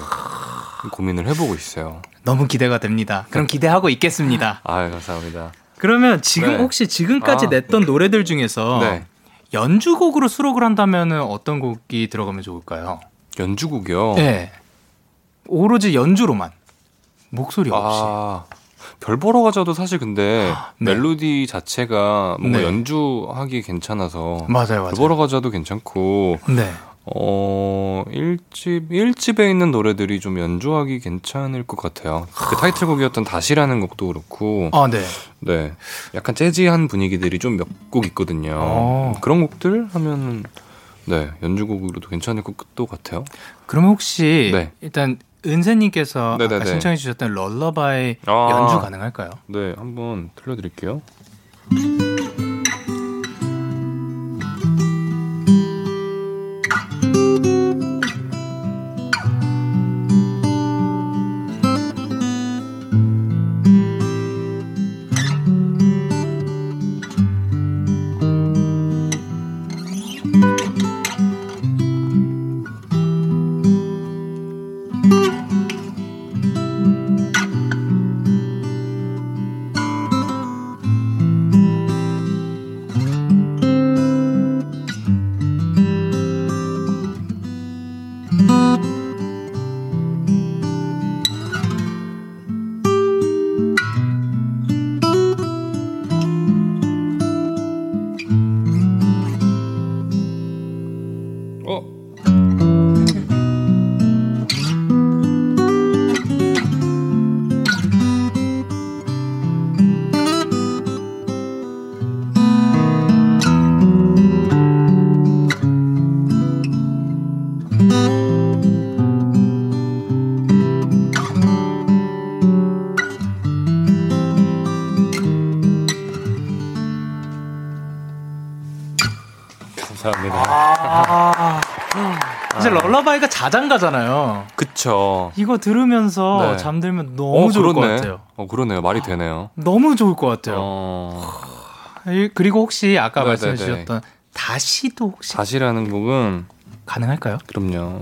고민을 해보고 있어요. 너무 기대가 됩니다. 그럼 기대하고 있겠습니다. 아, 감사합니다. 그러면 지금 네. 혹시 지금까지 아. 냈던 노래들 중에서 네. 연주곡으로 수록을 한다면 어떤 곡이 들어가면 좋을까요? 연주곡이요? 네. 오로지 연주로만 목소리 없이 아, 별 보러 가자도 사실 근데 네. 멜로디 자체가 뭔가 네. 연주하기 괜찮아서 맞아요, 맞아요. 별 보러 가자도 괜찮고 네. 어, 일 집, 일 집에 있는 노래들이 좀 연주하기 괜찮을 것 같아요. 그 타이틀곡이었던 다시라는 곡도 그렇고 아, 네. 네. 약간 재즈한 분위기들이 좀 몇 곡 있거든요. 어. 그런 곡들 하면 네, 연주곡으로도 괜찮을 것도 같아요. 그러면 혹시 네. 일단 은세님께서 아까 신청해 주셨던 럴러바이 아~ 연주 가능할까요? 네, 한번 들려드릴게요. 아. 사실 럴러바이가 자장가잖아요. 그쵸. 이거 들으면서 네. 잠들면 너무 어, 좋을 그렇네. 것 같아요. 어, 그러네요. 말이 되네요. 너무 좋을 것 같아요. 어... 그리고 혹시 아까 네네네. 말씀해 주셨던 다시도 혹시 다시라는 곡은 가능할까요? 그럼요.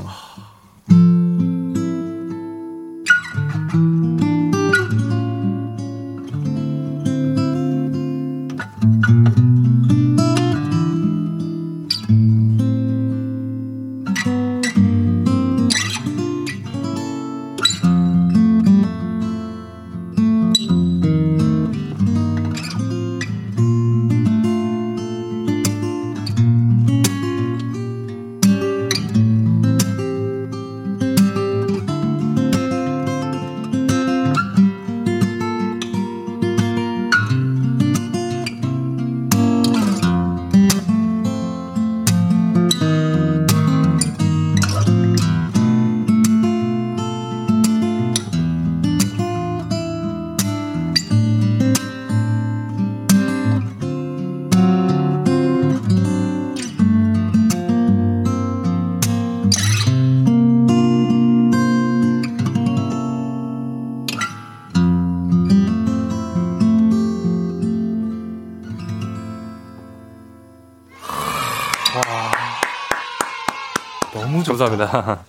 감사합니다.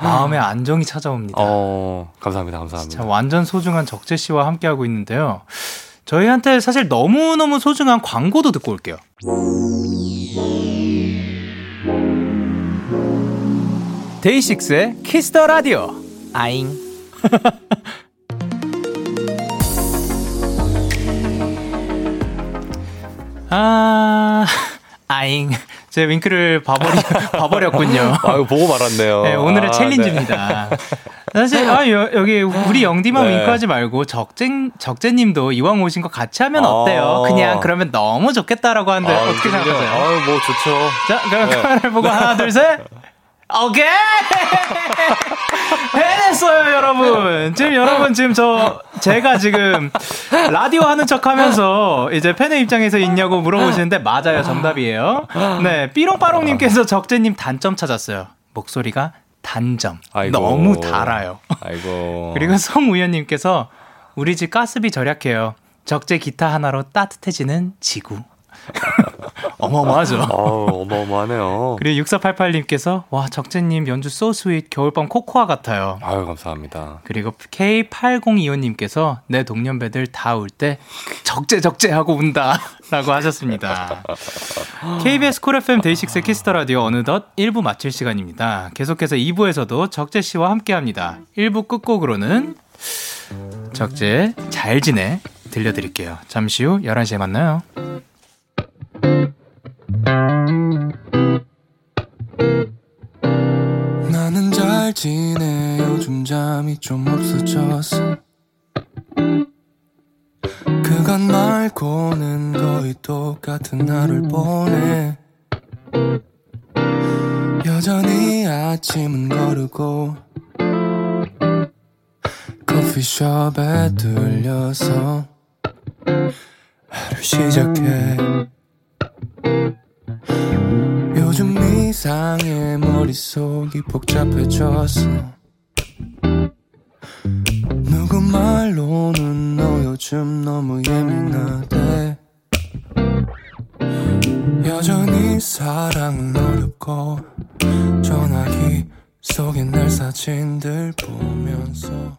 마음의 안정이 찾아옵니다. 어, 감사합니다. 감사합니다. 진짜 완전 소중한 적재 씨와 함께하고 있는데요. 저희한테 사실 너무너무 소중한 광고도 듣고 올게요. 데이식스의 키스 더 라디오. 아잉. 아, 아잉. 제 윙크를 봐버리, 봐버렸군요. 아, 이거 보고 말았네요. 네, 오늘의 아, 챌린지입니다. 네. 사실, 아, 여, 여기, 우리 영디만 네. 윙크하지 말고, 적재, 적재님도 이왕 오신 거 같이 하면 어때요? 아~ 그냥 그러면 너무 좋겠다라고 하는데, 아, 어떻게 그냥, 생각하세요? 아, 뭐 좋죠. 자, 그럼 네. 카메라를 보고 하나, 둘, 셋. 오케이! 해냈어요, 여러분. 지금 여러분, 지금 저, 제가 지금 라디오 하는 척 하면서 이제 팬의 입장에서 있냐고 물어보시는데, 맞아요. 정답이에요. 네. 삐롱빠롱님께서 적재님 단점 찾았어요. 목소리가 단점. 아이고, 너무 달아요. 아이고. 그리고 송우연님께서 우리 집 가스비 절약해요. 적재 기타 하나로 따뜻해지는 지구. 어마어마하죠. 어우, 어마어마하네요. 그리고 육사팔팔님께서 와 적재님 연주 so sweet 겨울밤 코코아 같아요. 아유 감사합니다. 그리고 케이 팔공이오님께서 내 동년배들 다 울 때 적재 적재 하고 운다 라고 하셨습니다. 케이비에스 쿨 에프엠 데이식스 키스터 라디오 어느덧 일 부 마칠 시간입니다. 계속해서 이 부에서도 적재씨와 함께합니다. 일 부 끝곡으로는 적재 잘 지내 들려드릴게요. 잠시 후 열한 시에 만나요. 나는 잘 지내 요즘 잠이 좀 없어졌어. 그간 말고는 거의 똑같은 하루를 보내. 여전히 아침은 거르고 커피숍에 들려서 하루 시작해. 요즘 이상해 머릿속이 복잡해졌어. 누구 말로는 너 요즘 너무 예민하대. 여전히 사랑은 어렵고 전화기 속에 날 사진들 보면서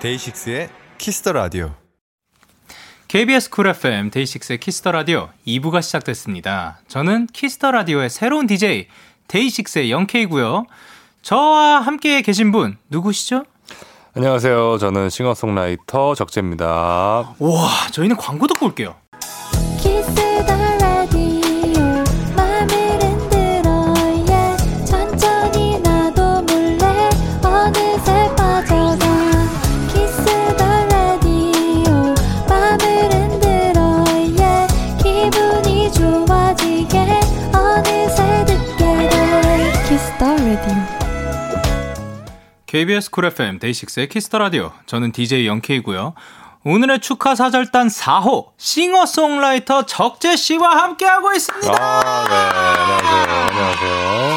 데이식스의 키스더 라디오. 케이비에스 쿨 에프엠 데이식스의 키스더 라디오 이 부가 시작됐습니다. 저는 키스더 라디오의 새로운 디제이 데이식스의 영케이고요. 저와 함께 계신 분 누구시죠? 안녕하세요. 저는 싱어송라이터 적재입니다. 와, 저희는 광고 듣고 올게요. 케이비에스 쿨 에프엠 데이식스의 키스터라디오, 저는 디제이 영케이고요. 오늘의 축하사절단 사 호 싱어송라이터 적재씨와 함께하고 있습니다. 아, 네. 안녕하세요. 안녕하세요.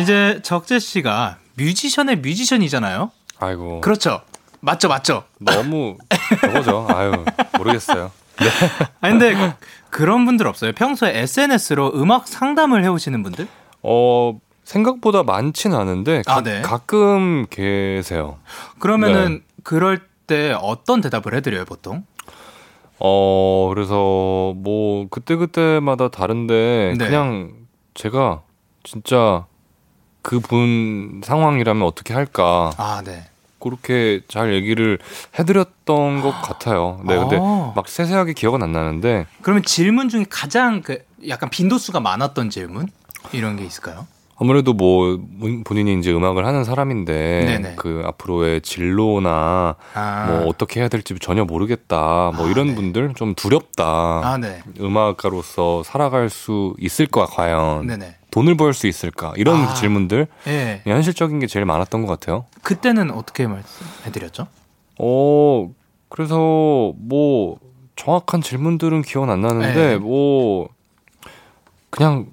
이제 적재씨가 뮤지션의 뮤지션이잖아요. 아이고. 그렇죠. 맞죠. 맞죠. 너무 저거죠. 아유, 모르겠어요. 네. 아니, 근데 그런 분들 없어요? 평소에 에스엔에스로 음악 상담을 해오시는 분들? 어... 생각보다 많진 않은데 가, 아, 네. 가끔 계세요. 그러면은 네. 그럴 때 어떤 대답을 해드려요 보통? 어 그래서 뭐 그때 그때마다 다른데 네. 그냥 제가 진짜 그분 상황이라면 어떻게 할까? 아 네. 그렇게 잘 얘기를 해드렸던 것 같아요. 네, 근데 아. 막 세세하게 기억은 안 나는데. 그러면 질문 중에 가장 그 약간 빈도수가 많았던 질문 이런 게 있을까요? 아무래도 뭐 본인이 이제 음악을 하는 사람인데 네네. 그 앞으로의 진로나 아. 뭐 어떻게 해야 될지 전혀 모르겠다. 뭐 아, 이런 네. 분들 좀 두렵다. 아, 네. 음악가로서 살아갈 수 있을까 과연. 네네. 돈을 벌 수 있을까 이런 아. 질문들. 네. 현실적인 게 제일 많았던 것 같아요. 그때는 어떻게 말씀해드렸죠? 어 그래서 뭐 정확한 질문들은 기억은 안 나는데 네. 뭐 그냥.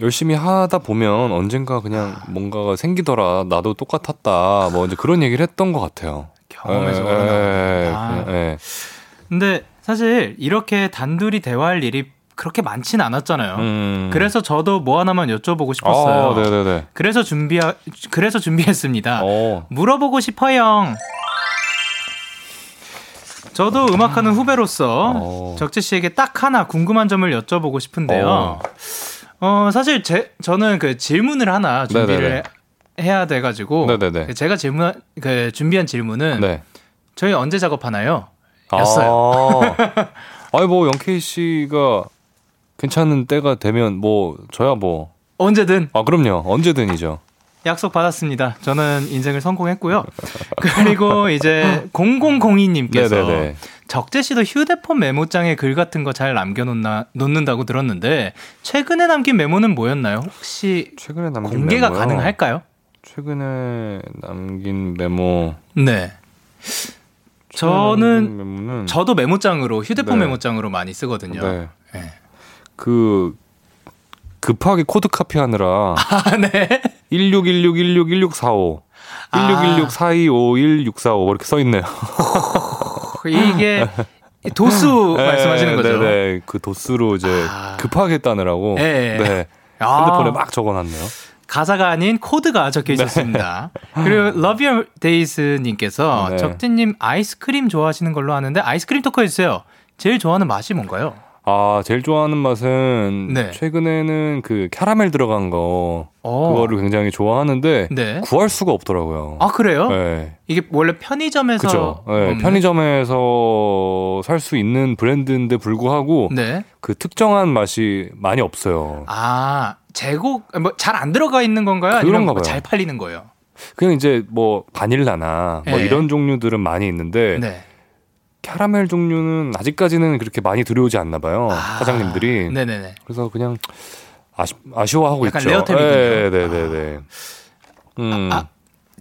열심히 하다 보면 언젠가 그냥 뭔가가 생기더라. 나도 똑같았다. 뭐 이제 그런 얘기를 했던 것 같아요. 경험에서 그런가 보다. 근데 사실 이렇게 단둘이 대화할 일이 그렇게 많진 않았잖아요. 음. 그래서 저도 뭐 하나만 여쭤보고 싶었어요. 아, 네네네. 그래서 준비 그래서 준비했습니다. 오. 물어보고 싶어요. 저도 음악하는 후배로서 오. 적재 씨에게 딱 하나 궁금한 점을 여쭤보고 싶은데요. 오. 어 사실 제 저는 그 질문을 하나 준비를 네네네. 해야 돼 가지고 제가 질문 그 준비한 질문은 네. 저희 언제 작업하나요? 였어요. 아~ 아니 뭐 영케이 씨가 괜찮은 때가 되면 뭐 저야 뭐 언제든. 아 그럼요. 언제든이죠. 약속 받았습니다. 저는 인생을 성공했고요. 그리고 이제 공공공이 님께서 네네네. 적재 씨도 휴대폰 메모장에 글 같은 거 잘 남겨놓는다고 들었는데 최근에 남긴 메모는 뭐였나요? 혹시 최근에 남긴 공개가 메모요? 가능할까요? 최근에 남긴 메모. 네. 저는 메모는... 저도 메모장으로 휴대폰 네. 메모장으로 많이 쓰거든요. 네. 네. 그 급하게 코드 카피하느라. 아 네. 일육일육일육일육사오 일육일육사이오일육사오 이렇게 써 있네요. 이게 도수 네, 말씀하시는 거죠? 네네. 그 도수로 이제 아... 급하게 따느라고 네. 네. 핸드폰에 아... 막 적어놨네요. 가사가 아닌 코드가 적혀 있었습니다. 네. 그리고 Love Your Days님께서 네. 적진님 아이스크림 좋아하시는 걸로 아는데 아이스크림 토크 해주세요. 제일 좋아하는 맛이 뭔가요? 아 제일 좋아하는 맛은 네. 최근에는 그 캐러멜 들어간 거 오. 그거를 굉장히 좋아하는데 네. 구할 수가 없더라고요. 아 그래요? 네. 이게 원래 편의점에서 그쵸? 네, 편의점에서 살 수 있는 브랜드인데 불구하고 네. 그 특정한 맛이 많이 없어요. 아 재고 뭐 잘 안 들어가 있는 건가요? 아니면 뭐 잘 팔리는 거예요? 그냥 이제 뭐 바닐라나 네. 뭐 이런 종류들은 많이 있는데. 네. 캐러멜 종류는 아직까지는 그렇게 많이 들여오지 않나 봐요. 아, 사장님들이. 네네네. 그래서 그냥 아쉬, 아쉬워하고 약간 있죠. 약간 레어템이군요. 네네네. 아. 음. 아, 아,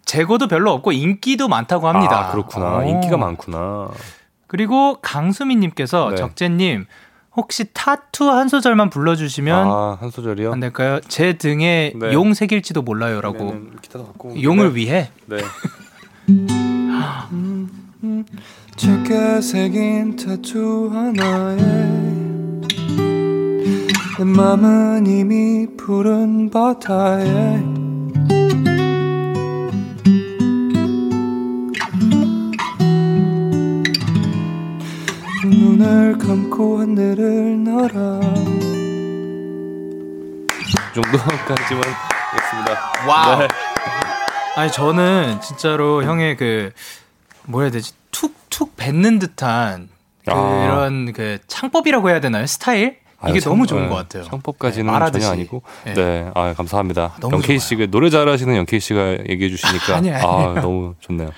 재고도 별로 없고 인기도 많다고 합니다. 아, 그렇구나. 오. 인기가 많구나. 그리고 강수민님께서 네. 적재님 혹시 타투 한 소절만 불러주시면 아, 한 소절이요? 안 될까요? 제 등에 네. 용 새길지도 몰라요라고. 용을 네. 위해? 네. 제게 새긴 타투 하나에 내 맘은 이미 푸른 바다에 눈을 감고 하늘을 날아 이 정도까지만 하겠습니다. 와우. 네. 아니 저는 진짜로 형의 그 뭐라 해야 되지, 툭툭 뱉는 듯한 그런 아. 그 창법이라고 해야 되나요? 스타일? 이게 아유, 너무 참, 좋은 것 같아요. 창법까지는 네, 전혀 아니고. 네, 네. 아, 감사합니다. 영케이 씨가 노래 잘하시는 영케이 씨가 얘기해 주시니까 아니, 아니. 아, 너무 좋네요.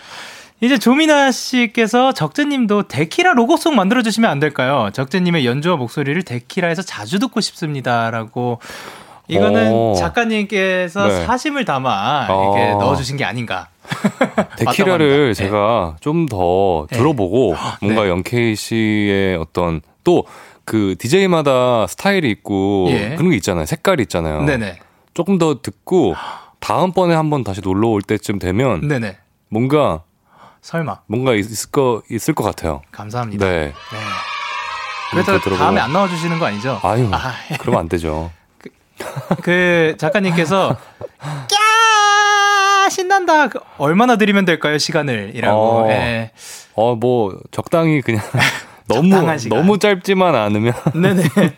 이제 조미나 씨께서 적재님도 데키라 로고송 만들어 주시면 안 될까요? 적재님의 연주와 목소리를 데키라에서 자주 듣고 싶습니다라고. 이거는 오. 작가님께서 네. 사심을 담아 아. 이게 넣어 주신 게 아닌가. 데키라를 제가 네. 좀 더 들어보고 네. 뭔가 네. 영케이 씨의 어떤 또 그 디제이마다 스타일이 있고 예. 그런 게 있잖아요. 색깔이 있잖아요. 네네. 조금 더 듣고 다음번에 한번 다시 놀러 올 때쯤 되면 네네. 뭔가 설마 뭔가 있을 거 있을 것 같아요. 감사합니다. 네. 네. 그래서 다음에 안 나와 주시는 거 아니죠? 아유, 아, 예. 그러면 안 되죠. 그, 그 작가님께서 꺄 신난다. 얼마나 드리면 될까요? 시간을이라고. 어, 예. 어, 뭐 적당히 그냥. 너무 시간. 너무 짧지만 않으면 네네 네.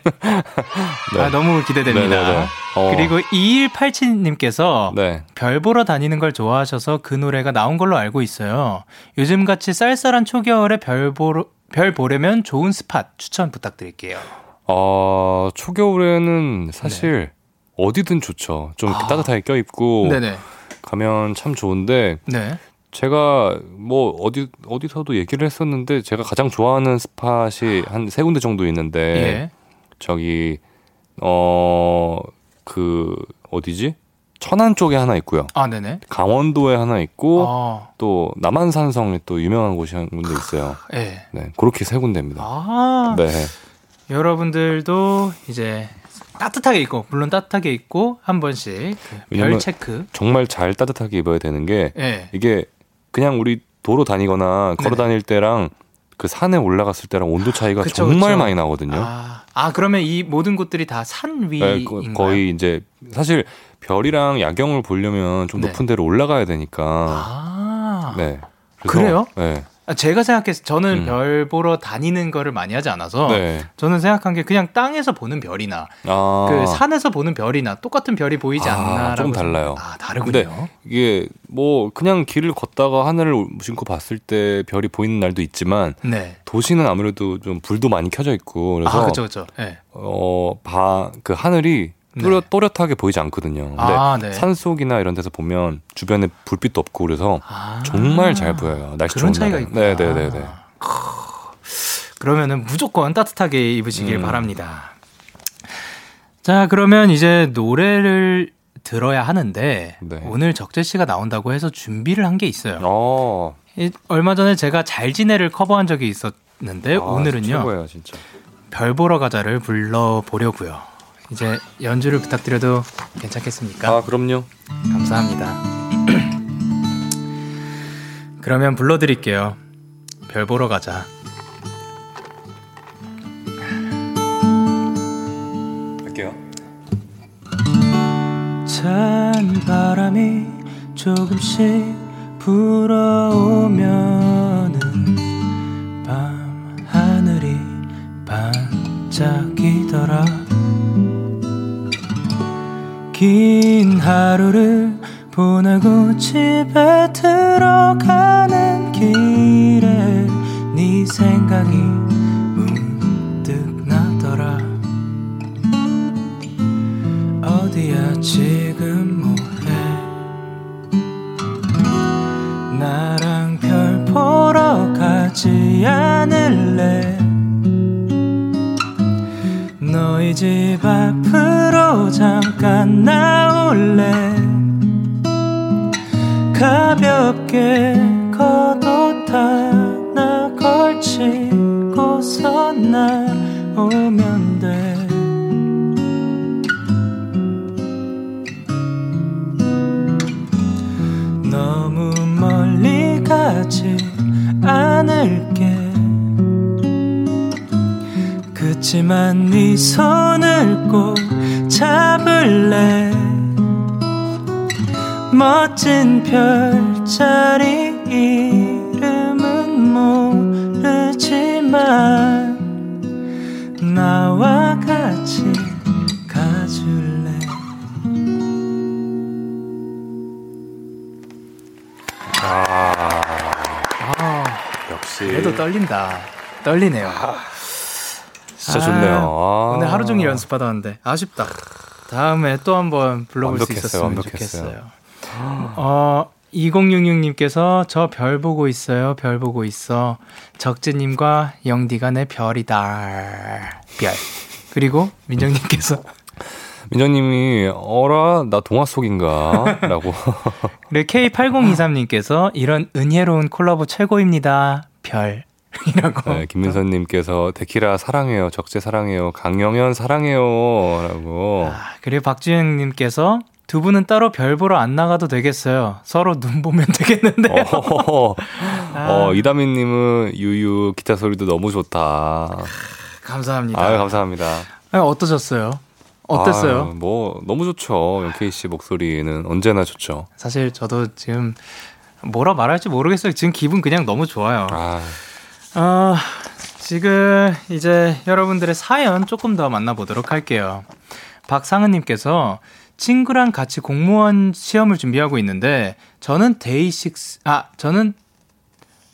아, 너무 기대됩니다. 어. 그리고 이일팔칠님께서 네. 별 보러 다니는 걸 좋아하셔서 그 노래가 나온 걸로 알고 있어요. 요즘같이 쌀쌀한 초겨울에 별, 보러, 별 보려면 좋은 스팟 추천 부탁드릴게요. 어, 초겨울에는 사실 네. 어디든 좋죠. 좀 아. 따뜻하게 껴입고 네네. 가면 참 좋은데 네. 제가 뭐 어디 어디서도 얘기를 했었는데 제가 가장 좋아하는 스팟이 한 세 군데 정도 있는데 예. 저기 어 그 어디지? 천안 쪽에 하나 있고요. 아, 네네. 강원도에 하나 있고 아. 또 남한산성이 또 유명한 곳이 한 군데 있어요. 예. 네. 그렇게 세 군데입니다. 아. 네. 여러분들도 이제 따뜻하게 입고, 물론 따뜻하게 입고 한 번씩 그 별 체크. 정말 잘 따뜻하게 입어야 되는 게 예. 이게 그냥 우리 도로 다니거나 걸어 다닐 때랑 그 산에 올라갔을 때랑 온도 차이가 그쵸, 정말 그쵸. 많이 나거든요. 아, 아, 그러면 이 모든 곳들이 다 산 위인가요? 네, 거의 이제 사실 별이랑 야경을 보려면 좀 네. 높은 데로 올라가야 되니까. 아, 네. 그래서, 그래요? 네. 제가 생각해서 저는 음. 별 보러 다니는 거를 많이 하지 않아서 네. 저는 생각한 게 그냥 땅에서 보는 별이나 아. 그 산에서 보는 별이나 똑같은 별이 보이지 아, 않나 좀 달라요. 아, 다르군요. 이게 뭐 그냥 길을 걷다가 하늘을 무심코 봤을 때 별이 보이는 날도 있지만 네. 도시는 아무래도 좀 불도 많이 켜져 있고 그래서 아, 그렇죠, 그렇죠. 네. 어, 바, 그 하늘이 또렷, 네. 또렷하게 보이지 않거든요. 근데 아, 네. 산속이나 이런 데서 보면 주변에 불빛도 없고 그래서 아, 정말 잘 보여요. 날씨 그런 좋은 차이가 있구나. 네, 네, 네, 네. 그러면은 무조건 따뜻하게 입으시길 음. 바랍니다. 자, 그러면 이제 노래를 들어야 하는데 네. 오늘 적재 씨가 나온다고 해서 준비를 한 게 있어요. 어. 이, 얼마 전에 제가 잘 지내를 커버한 적이 있었는데 아, 오늘은요. 최고예요, 진짜. 별 보러 가자를 불러 보려고요. 이제 연주를 부탁드려도 괜찮겠습니까? 아, 그럼요. 감사합니다. 그러면 불러드릴게요. 별 보러 가자. 할게요. 찬 바람이 조금씩 불어오면은 밤 하늘이 반짝이더라. 긴 하루를 보내고 집에 들어가는 길에 네 생각이 문득 나더라. 어디야 지금 뭐해? 나랑 별 보러 가지 않을래? 너희 집 앞으로 잠깐 나올래? 가볍게 겉옷 하나 걸치고서 날 오면 돼. 너무 멀리 가지 않을게. 그치만 네 손을 꼭 잡을래? 멋진 별자리 이름은 모르지만 나와 같이 가줄래? 떨린다. 떨리네요. 아, 진짜 아, 좋네요. 아. 오늘 하루 종일 연습하다 왔는데 아쉽다. 다음에 또 한번 불러볼 완벽했어요, 수 있었으면 완벽했어요. 좋겠어요. 어, 이공육육 님께서 저 별 보고 있어요. 별 보고 있어. 적재님과 영디가 내 별이다. 별. 그리고 민정님께서 민정님이 어라 나 동화 속인가 라고 그리고 케이 팔공이삼 님께서 이런 은혜로운 콜라보 최고입니다. 별 이라고. 네, 김민선님께서 데키라 사랑해요. 적재 사랑해요. 강영현 사랑해요 라고. 아, 그리고 박지영님께서 두 분은 따로 별 보러 안 나가도 되겠어요. 서로 눈 보면 되겠는데요. 아. 어, 이다민님은 유유 기타 소리도 너무 좋다. 아, 감사합니다. 아유, 감사합니다. 아유, 어떠셨어요? 어땠어요? 아유, 뭐 너무 좋죠. 영케이 씨 목소리는 언제나 좋죠. 사실 저도 지금 뭐라 말할지 모르겠어요. 지금 기분 그냥 너무 좋아요. 아, 어, 지금 이제 여러분들의 사연 조금 더 만나보도록 할게요. 박상은님께서 친구랑 같이 공무원 시험을 준비하고 있는데 저는 데이식스 아 저는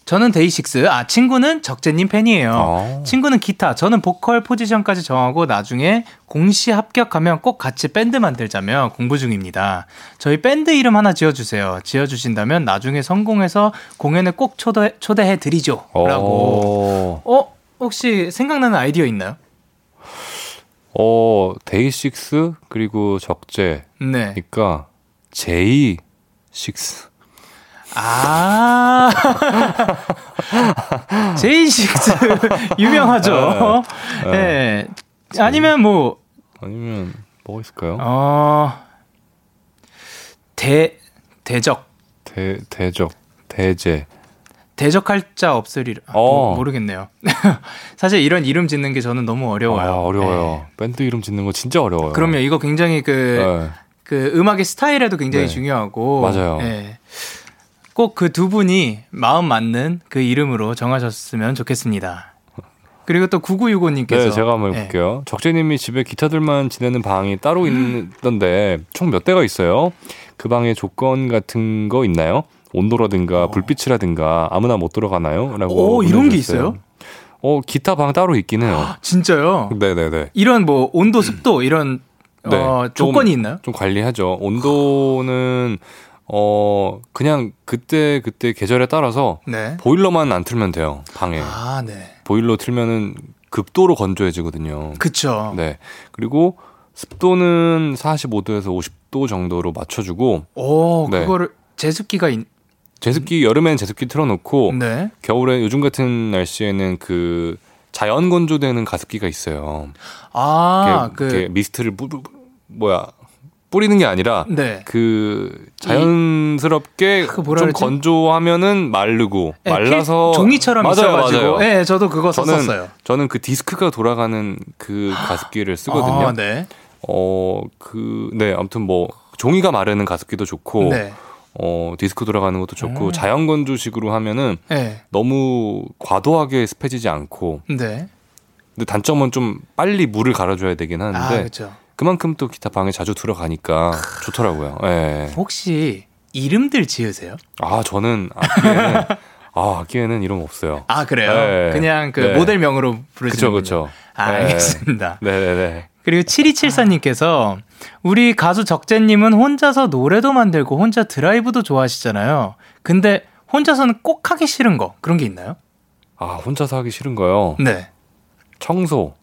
저는 데이식스 아 친구는 적재님 팬이에요. 어. 친구는 기타 저는 보컬 포지션까지 정하고 나중에 공시 합격하면 꼭 같이 밴드 만들자며 공부 중입니다. 저희 밴드 이름 하나 지어주세요. 지어주신다면 나중에 성공해서 공연에 꼭 초대, 초대해드리죠 라고. 어. 어? 혹시 생각나는 아이디어 있나요? 어, 데이식스 그리고 적재. 네. 그러니까 제이식스. 아. 제이식스 유명하죠. 네. 네. 네. 아니면 뭐 아니면 뭐가 있을까요? 어. 대 대적. 대 대적. 대제. 대적할 자 없으리라. 어. 모르겠네요. 사실 이런 이름 짓는 게 저는 너무 어려워요. 아, 어려워요. 네. 밴드 이름 짓는 거 진짜 어려워요. 그럼요. 이거 굉장히 그, 네. 그 음악의 스타일에도 굉장히 네. 중요하고. 맞아요. 네. 꼭 그 두 분이 마음 맞는 그 이름으로 정하셨으면 좋겠습니다. 그리고 또 구구육오 님께서. 네, 제가 한번 볼게요. 네. 적재님이 집에 기타들만 지내는 방이 따로 음. 있던데 총 몇 대가 있어요? 그 방의 조건 같은 거 있나요? 온도라든가 불빛이라든가 아무나 못 들어가나요? 라고. 오, 이런 게 있어요? 어, 기타 방 따로 있긴 해요. 아, 진짜요? 네네네. 이런 뭐 온도, 습도 이런 네, 어, 조건이 좀, 있나요? 좀 관리하죠. 온도는 어, 그냥 그때 그때 계절에 따라서 네. 보일러만 안 틀면 돼요. 방에. 아, 네. 보일러 틀면은 극도로 건조해지거든요. 그렇죠. 네. 그리고 습도는 사십오 도에서 오십 도 정도로 맞춰주고. 오, 네. 그거를 제습기가 있... 제습기 여름엔 제습기 틀어놓고 네. 겨울에 요즘 같은 날씨에는 그 자연 건조되는 가습기가 있어요. 아, 그 그... 미스트를 뿌, 뿌, 뭐야 뿌리는 게 아니라 네. 그 자연스럽게 이... 좀 그랬지? 건조하면은 마르고 네, 말라서 종이처럼 맞아요, 있어가지고. 예, 네, 저도 그거 저는, 썼었어요. 저는 그 디스크가 돌아가는 그 가습기를 쓰거든요. 아, 네. 어, 그 네, 아무튼 뭐 종이가 마르는 가습기도 좋고. 네. 어, 디스크 돌아가는 것도 좋고 음. 자연 건조식으로 하면은 네. 너무 과도하게 습해지지 않고. 네. 근데 단점은 좀 빨리 물을 갈아줘야 되긴 하는데. 아, 그렇죠. 그만큼 또 기타 방에 자주 들어가니까 크... 좋더라고요. 네. 혹시 이름들 지으세요? 아, 저는 악기에는, 아, 악기에는 이름 없어요. 아, 그래요? 네. 그냥 그 네. 모델명으로 부르시는군요. 그렇죠, 그렇죠. 아, 네. 알겠습니다. 네, 네, 네. 그리고 칠이칠사 님께서 우리 가수 적재님은 혼자서 노래도 만들고 혼자 드라이브도 좋아하시잖아요. 근데 혼자서는 꼭 하기 싫은 거 그런 게 있나요? 아, 혼자서 하기 싫은 거요? 네. 청소.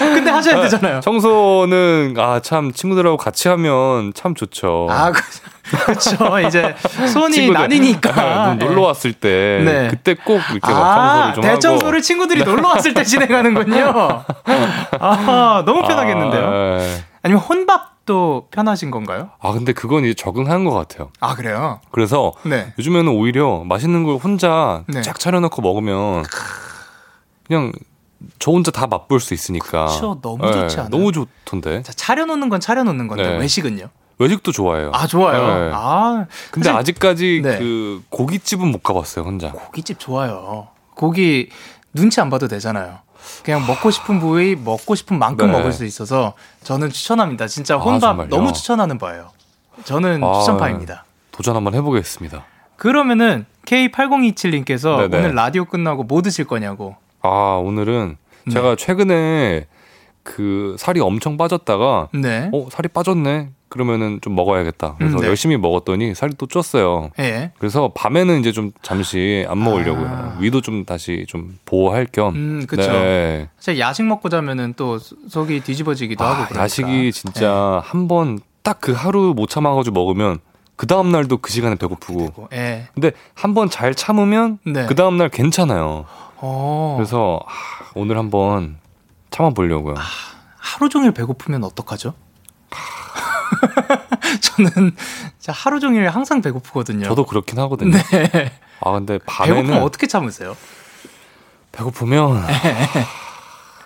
근데 하셔야 되잖아요. 청소는 아, 참 친구들하고 같이 하면 참 좋죠. 아, 그렇죠. 이제 손이 나뉘니까. 놀러 왔을 때 네. 그때 꼭 이렇게 아, 청소를 좀 대청소를 하고. 대청소를 친구들이 놀러 왔을 때 진행하는군요. 아, 너무 편하겠는데요. 아, 아니면 혼밥도 편하신 건가요? 아, 근데 그건 이제 적응한 것 같아요. 아, 그래요? 그래서 네. 요즘에는 오히려 맛있는 걸 혼자 네. 쫙 차려놓고 먹으면 그냥 저 혼자 다 맛볼 수 있으니까. 그렇죠. 너무 네, 좋지 않아요? 너무 좋던데. 자, 차려놓는 건 차려놓는 건데 네. 외식은요? 외식도 좋아해요. 아, 좋아요. 네. 아, 근데 사실... 아직까지 네. 그 고깃집은 못 가봤어요 혼자. 고깃집 좋아요. 고기 눈치 안 봐도 되잖아요. 그냥 먹고 싶은 부위 먹고 싶은 만큼 네. 먹을 수 있어서 저는 추천합니다. 진짜 혼밥 아, 너무 추천하는 바예요. 저는 아, 추천파입니다. 도전 한번 해보겠습니다. 그러면은 케이 팔공이칠님께서 네네. 오늘 라디오 끝나고 뭐 드실 거냐고. 아, 오늘은 네. 제가 최근에 그 살이 엄청 빠졌다가 네. 어, 살이 빠졌네. 그러면은 좀 먹어야겠다. 그래서 음, 네. 열심히 먹었더니 살이 또 쪘어요. 예. 그래서 밤에는 이제 좀 잠시 안 먹으려고요. 아. 위도 좀 다시 좀 보호할 겸. 음, 그렇죠. 네. 사실 야식 먹고 자면은 또 속이 뒤집어지기도 아, 하고. 그러니까. 야식이 진짜 예. 한 번 딱 그 하루 못 참아가지고 먹으면 그 다음 날도 그 시간에 배고프고. 예. 근데 한 번 잘 참으면 네. 그 다음 날 괜찮아요. 오. 그래서 아, 오늘 한번 참아보려고요. 아, 하루 종일 배고프면 어떡하죠? 저는 진짜 하루 종일 항상 배고프거든요. 저도 그렇긴 하거든요. 네. 아 근데 밤에는 배고프면 어떻게 참으세요? 배고프면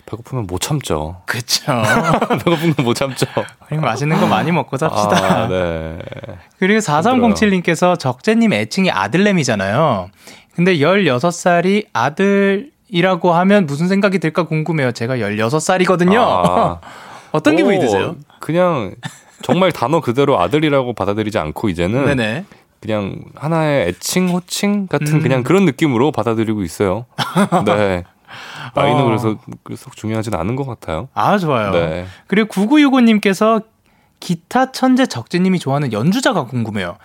배고프면 못 참죠. 그렇죠. 배고픈 건 못 참죠. 아니, 맛있는 거 많이 먹고 삽시다. 아, 네. 그리고 사삼공칠님께서 적재님 애칭이 아들내미잖아요. 근데 열여섯 살이 아들이라고 하면 무슨 생각이 들까 궁금해요. 제가 열여섯 살이거든요. 아. 어떤 기분이 오, 드세요? 그냥 정말 단어 그대로 아들이라고 받아들이지 않고 이제는 네네. 그냥 하나의 애칭, 호칭 같은 음. 그냥 그런 느낌으로 받아들이고 있어요. 네. 나이는 어. 그래서 썩 중요하진 않은 것 같아요. 아, 좋아요. 네. 그리고 구구육오님께서 기타 천재 적재님이 좋아하는 연주자가 궁금해요.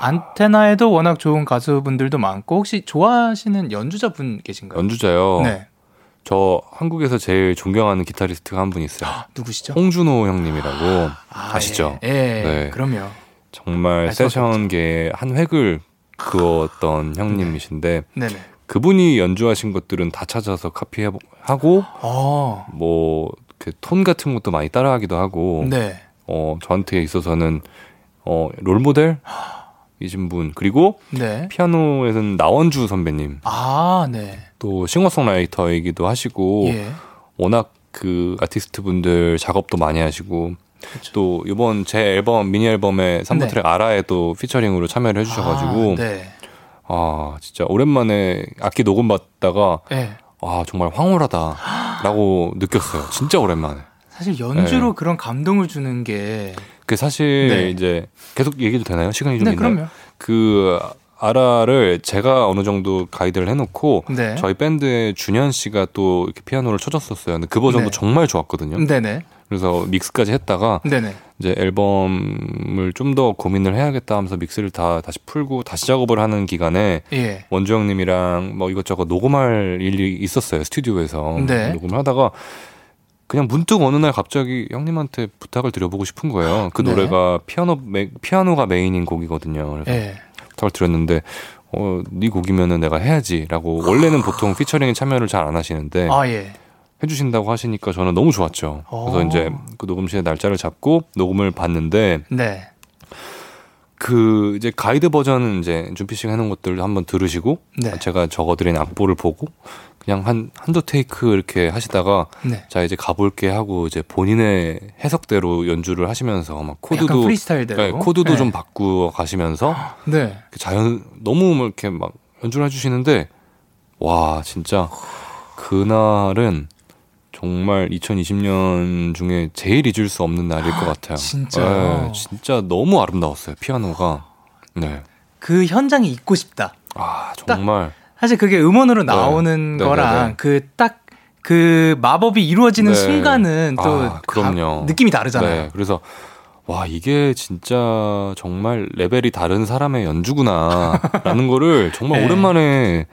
안테나에도 워낙 좋은 가수분들도 많고 혹시 좋아하시는 연주자분 계신가요? 연주자요? 네. 저 한국에서 제일 존경하는 기타리스트가 한 분 있어요. 누구시죠? 홍준호 형님이라고. 아, 아시죠? 예, 예, 네. 그럼요. 정말 세션계의 한 획을 그었던 형님이신데 네. 네네. 그분이 연주하신 것들은 다 찾아서 카피하고 아. 뭐 그 톤 같은 것도 많이 따라하기도 하고 네. 어, 저한테 있어서는 어, 롤모델? 이신 분. 그리고 네. 피아노에서는 나원주 선배님. 아, 네. 또 싱어송라이터이기도 하시고 예. 워낙 그 아티스트 분들 작업도 많이 하시고 그렇죠. 또 이번 제 앨범 미니 앨범의 삼 번 트랙 네. 아라에 또 피처링으로 참여를 해주셔가지고 아, 네. 아 진짜 오랜만에 악기 녹음 받다가 네. 아 정말 황홀하다라고 느꼈어요. 진짜 오랜만에. 사실 연주로 네. 그런 감동을 주는 게 그 사실 네. 이제 계속 얘기도 되나요? 시간이 좀 네, 있나요? 그럼요. 그 아라를 제가 어느 정도 가이드를 해놓고 네. 저희 밴드의 준현 씨가 또 이렇게 피아노를 쳐줬었어요. 근데 그 버전도 네. 정말 좋았거든요. 네네. 그래서 믹스까지 했다가 네네. 이제 앨범을 좀 더 고민을 해야겠다 하면서 믹스를 다 다시 풀고 다시 작업을 하는 기간에 예. 원주 형님이랑 뭐 이것저것 녹음할 일이 있었어요. 스튜디오에서 네. 녹음을 하다가. 그냥 문득 어느 날 갑자기 형님한테 부탁을 드려보고 싶은 거예요. 그 네. 노래가 피아노, 메, 피아노가 메인인 곡이거든요. 그래서 네. 부탁을 드렸는데 어, 네 곡이면은 내가 해야지라고. 원래는 보통 피처링에 참여를 잘 안 하시는데 아, 예. 해주신다고 하시니까 저는 너무 좋았죠. 오. 그래서 이제 그 녹음실에 날짜를 잡고 녹음을 봤는데 네. 그 이제 가이드 버전은 이제 준피 씨가 해놓은 것들을 한번 들으시고 네. 제가 적어드린 악보를 보고 그냥 한, 한두 테이크 이렇게 하시다가, 네. 자, 이제 가볼게 하고, 이제 본인의 해석대로 연주를 하시면서, 막 코드도. 약간 프리스타일대로. 네, 코드도 네. 좀 바꾸어 가시면서. 네. 자연, 너무 이렇게 막 연주를 해주시는데, 와, 진짜. 그날은 정말 이천이십 년 중에 제일 잊을 수 없는 날일 것 같아요. 진짜. 네, 진짜 너무 아름다웠어요, 피아노가. 네. 그 현장에 있고 싶다. 아, 정말. 딱. 사실 그게 음원으로 나오는 네. 거랑 그 딱 그 마법이 이루어지는 네. 순간은 또 아, 그럼요. 느낌이 다르잖아요. 네. 그래서 와 이게 진짜 정말 레벨이 다른 사람의 연주구나라는 거를 정말 네. 오랜만에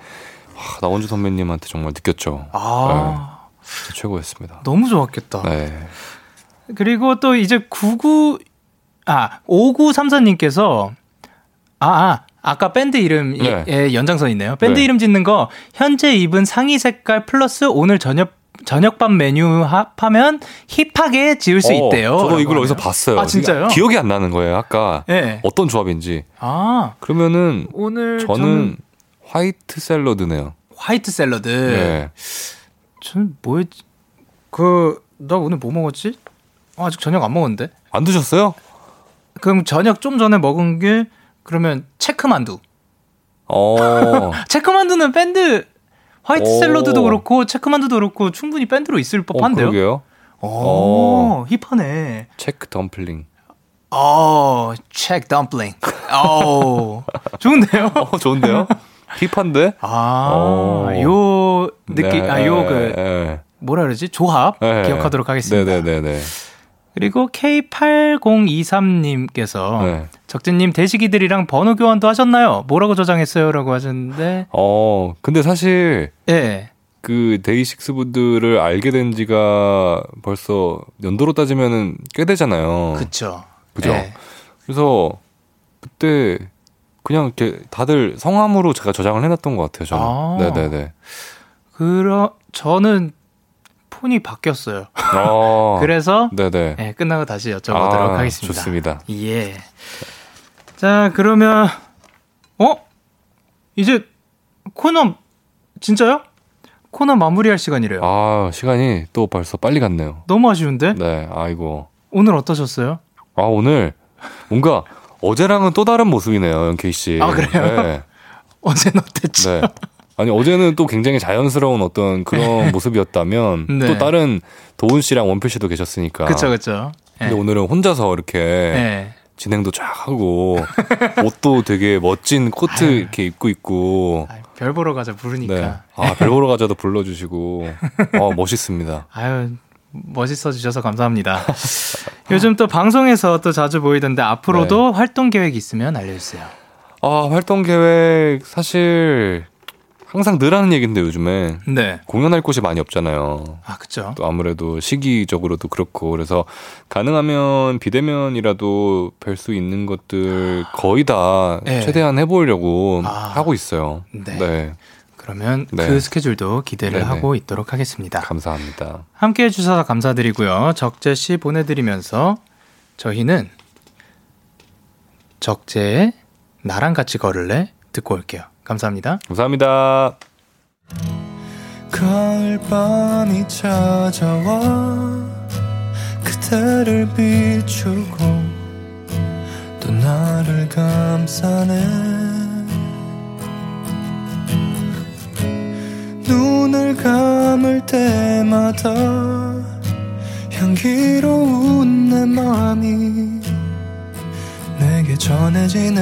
와, 나원주 선배님한테 정말 느꼈죠. 아 네. 최고였습니다. 너무 좋았겠다. 네. 그리고 또 이제 구구 아 오구삼사님께서 아 아. 아까 밴드 이름의 네. 연장선 있네요. 밴드 네. 이름 짓는 거 현재 입은 상의 색깔 플러스 오늘 저녁 저녁밥 메뉴 합하면 힙하게 지을 수 어, 있대요. 저도 이걸 하네요. 어디서 봤어요. 아 진짜요? 기억이 안 나는 거예요. 아까 네. 어떤 조합인지. 아 그러면은 오늘 저는, 저는 화이트 샐러드네요. 화이트 샐러드. 네. 전 뭐였지? 그 나 오늘 뭐 먹었지? 아, 아직 저녁 안 먹었는데. 안 드셨어요? 그럼 저녁 좀 전에 먹은 게. 그러면 체크만두. 어. 체크만두는 밴드 화이트 오. 샐러드도 그렇고 체크만두도 그렇고 충분히 밴드로 있을 법한데요. 어, 그러게요. 오, 오. 힙하네. 체크 덤플링. 오, 체크 덤플링. 오, 좋은데요? 어, 좋은데요? 힙한데? 아, 오. 요 느낌, 네, 아, 요 그, 네. 뭐라 그러지? 조합 네. 기억하도록 하겠습니다. 네네네. 네, 네, 네. 그리고 케이 팔공이삼님께서 네. 적재님 대식이들이랑 번호 교환도 하셨나요? 뭐라고 저장했어요? 라고 하셨는데. 어, 근데 사실. 예. 네. 그 데이식스 분들을 알게 된 지가 벌써 연도로 따지면은 꽤 되잖아요. 그쵸. 그죠. 네. 그래서 그때 그냥 이렇게 다들 성함으로 제가 저장을 해놨던 것 같아요. 저는. 아. 네네네. 그러, 저는 폰이 바뀌었어요. 아. 그래서 네네. 네, 끝나고 다시 여쭤보도록 아, 하겠습니다. 좋습니다. 예. 자, 그러면, 어? 이제 코너, 진짜요? 코너 마무리할 시간이래요. 아, 시간이 또 벌써 빨리 갔네요. 너무 아쉬운데? 네, 아이고. 오늘 어떠셨어요? 아, 오늘 뭔가 어제랑은 또 다른 모습이네요, 연케이 씨. 아, 그래요? 네. 어제는 어땠죠? 네. 아니, 어제는 또 굉장히 자연스러운 어떤 그런 모습이었다면 네. 또 다른 도훈 씨랑 원필 씨도 계셨으니까. 그쵸, 그쵸. 네. 근데 오늘은 혼자서 이렇게 네. 진행도 쫙 하고 옷도 되게 멋진 코트 아유. 이렇게 입고 있고. 아유. 별 보러 가자 부르니까. 네. 아, 별 보러 가자도 불러주시고. 어, 멋있습니다. 아유, 멋있어 주셔서 감사합니다. 요즘 또 방송에서 또 자주 보이던데 앞으로도 네. 활동 계획 있으면 알려주세요. 아, 활동 계획 사실 항상 늘 하는 얘기인데 요즘에 네. 공연할 곳이 많이 없잖아요. 아, 그렇죠. 또 아무래도 시기적으로도 그렇고 그래서 가능하면 비대면이라도 뵐 수 있는 것들 거의 다 네. 최대한 해보려고 아. 하고 있어요. 네. 네. 그러면 네. 그 스케줄도 기대를 네네. 하고 있도록 하겠습니다. 감사합니다. 함께해 주셔서 감사드리고요. 적재 씨 보내드리면서 저희는 적재의 나랑 같이 걸을래 듣고 올게요. 감사합니다. 감사합니다. 가을 밤이 찾아와 그대를 비추고 또 나를 감싸네 눈을 감을 때마다 향기로운 내 마음이 내게 전해지네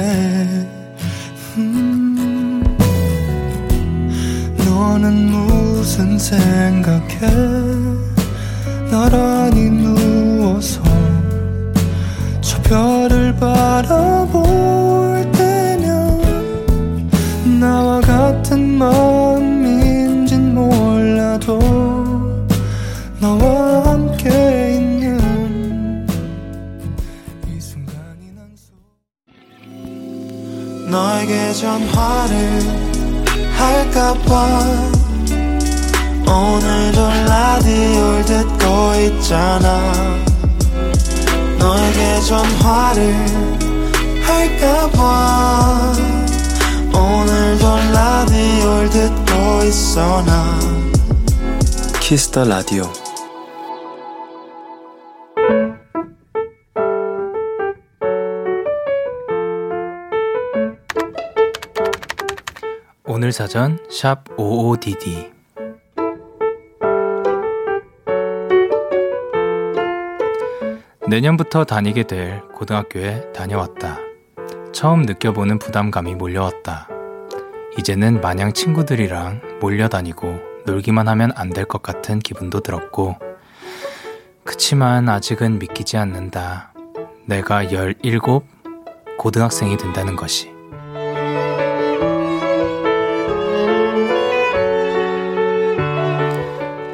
음 너는 무슨 생각해 나란히 누워서 저 별을 바라볼 때면 나와 같은 마음인진 몰라도 너와 함께 있는 이 순간이 난 속 너에게 전화를 할까봐 오늘도 라디오를 듣고 있잖아 너에게 전화를 할까봐 오늘도 라디오를 듣고 있어 나 키스 더 라디오 오늘 사전 샵 오오디디 내년부터 다니게 될 고등학교에 다녀왔다. 처음 느껴보는 부담감이 몰려왔다. 이제는 마냥 친구들이랑 몰려다니고 놀기만 하면 안 될 것 같은 기분도 들었고 그치만 아직은 믿기지 않는다. 내가 열일곱 고등학생이 된다는 것이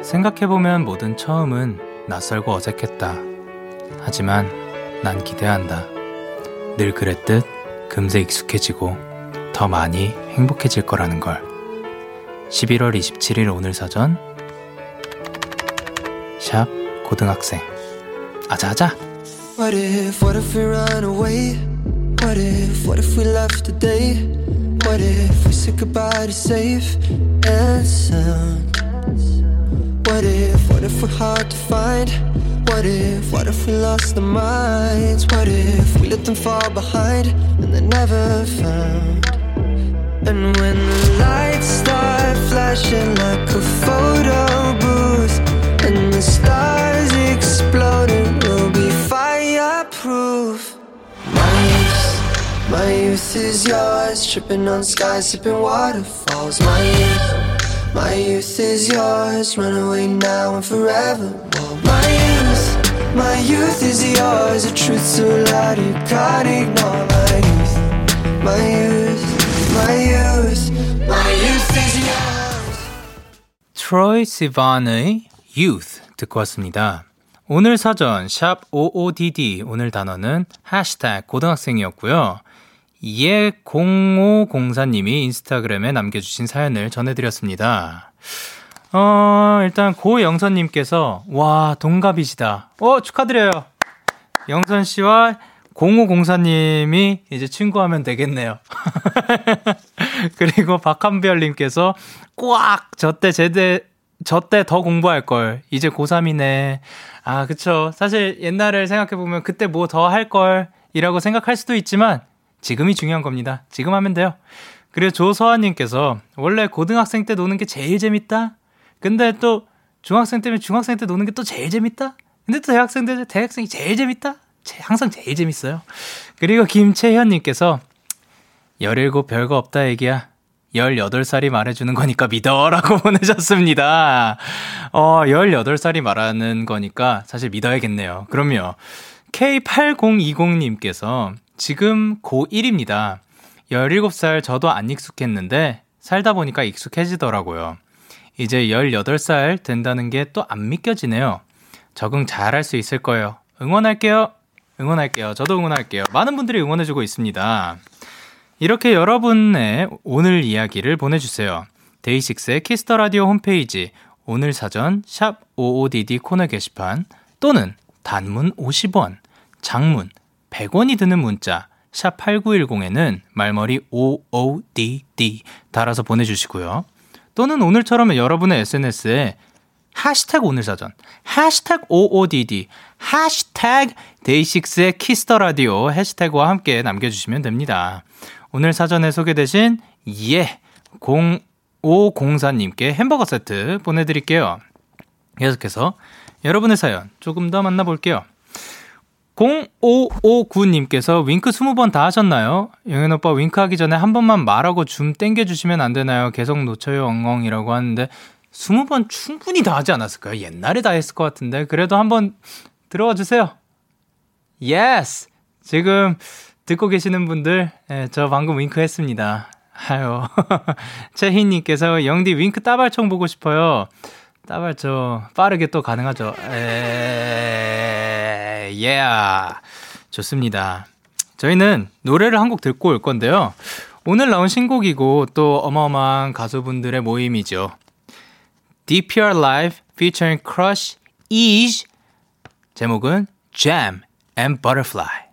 생각해보면 모든 처음은 낯설고 어색했다. 하지만 난 기대한다. 늘 그랬듯 금세 익숙해지고 더 많이 행복해질 거라는 걸. 십일월 이십칠일 오늘 사전 샵 고등학생 아자아자 What if, what if we run away? What if, what if we left today? What if we said goodbye to safe and sound? What if, what if we're hard to find? What if, what if we lost our minds? What if we let them fall behind and they're never found? And when the lights start flashing like a photo booth and the stars exploding, we'll be fireproof. is yours. Tripping on skies, sipping waterfalls. My youth, my youth is yours. Run away now and forever. My youth, my youth is yours. The truth so loud you can't ignore. My youth, my youth, my youth, my youth is yours. Troye Sivan의 Youth 듣고 왔습니다. 오늘 사전 샵 오오디디 오늘 단어는 해시태그 고등학생이었고요. 예 공오공사님이 인스타그램에 남겨주신 사연을 전해드렸습니다. 어, 일단 고영선님께서 와 동갑이시다. 어 축하드려요. 영선씨와 공오공사님이 이제 친구하면 되겠네요. 그리고 박한별님께서 꽉 저때 제대 저 때 더 공부할걸. 이제 고삼이네. 아, 그쵸. 사실 옛날을 생각해보면 그때 뭐 더 할걸 이라고 생각할 수도 있지만 지금이 중요한 겁니다. 지금 하면 돼요. 그리고 조서아님께서 원래 고등학생 때 노는 게 제일 재밌다. 근데 또 중학생 때면 중학생 때 노는 게 또 제일 재밌다. 근데 또 대학생 때 대학생이 제일 재밌다. 항상 제일 재밌어요. 그리고 김채현님께서 열일곱 별거 없다 얘기야. 열여덟 살이 말해주는 거니까 믿어 라고 보내셨습니다. 어, 열여덟 살이 말하는 거니까 사실 믿어야겠네요. 그럼요. 케이 팔공이공님께서 지금 고일입니다. 열일곱 살 저도 안 익숙했는데 살다 보니까 익숙해지더라고요. 이제 열여덟 살 된다는 게 또 안 믿겨지네요. 적응 잘할 수 있을 거예요. 응원할게요. 응원할게요. 저도 응원할게요. 많은 분들이 응원해주고 있습니다. 이렇게 여러분의 오늘 이야기를 보내주세요. 데이식스의 키스터라디오 홈페이지 오늘 사전 샵 오오디디 코너 게시판 또는 단문 오십 원, 장문 백 원이 드는 문자 샵 팔구일공에는 말머리 오오디디 달아서 보내주시고요. 또는 오늘처럼 여러분의 에스엔에스에 해시태그 오늘 사전, 해시태그 오오디디, 해시태그 데이식스의 키스터라디오 해시태그와 함께 남겨주시면 됩니다. 오늘 사전에 소개되신 예 공오공사님께 햄버거 세트 보내드릴게요. 계속해서 여러분의 사연 조금 더 만나볼게요. 공오오구님께서 윙크 스무 번 다 하셨나요? 영현 오빠 윙크하기 전에 한 번만 말하고 줌 땡겨주시면 안 되나요? 계속 놓쳐요 엉엉이라고 하는데 스무 번 충분히 다 하지 않았을까요? 옛날에 다 했을 것 같은데 그래도 한번 들어와 주세요. 예스! 지금 듣고 계시는 분들, 예, 저 방금 윙크 했습니다. 아유. 채희님께서 영디 윙크 따발총 보고 싶어요. 따발총 빠르게 또 가능하죠. 예, yeah. 좋습니다. 저희는 노래를 한 곡 듣고 올 건데요. 오늘 나온 신곡이고 또 어마어마한 가수분들의 모임이죠. 디피알 Live featuring Crush is 제목은 Jam and Butterfly.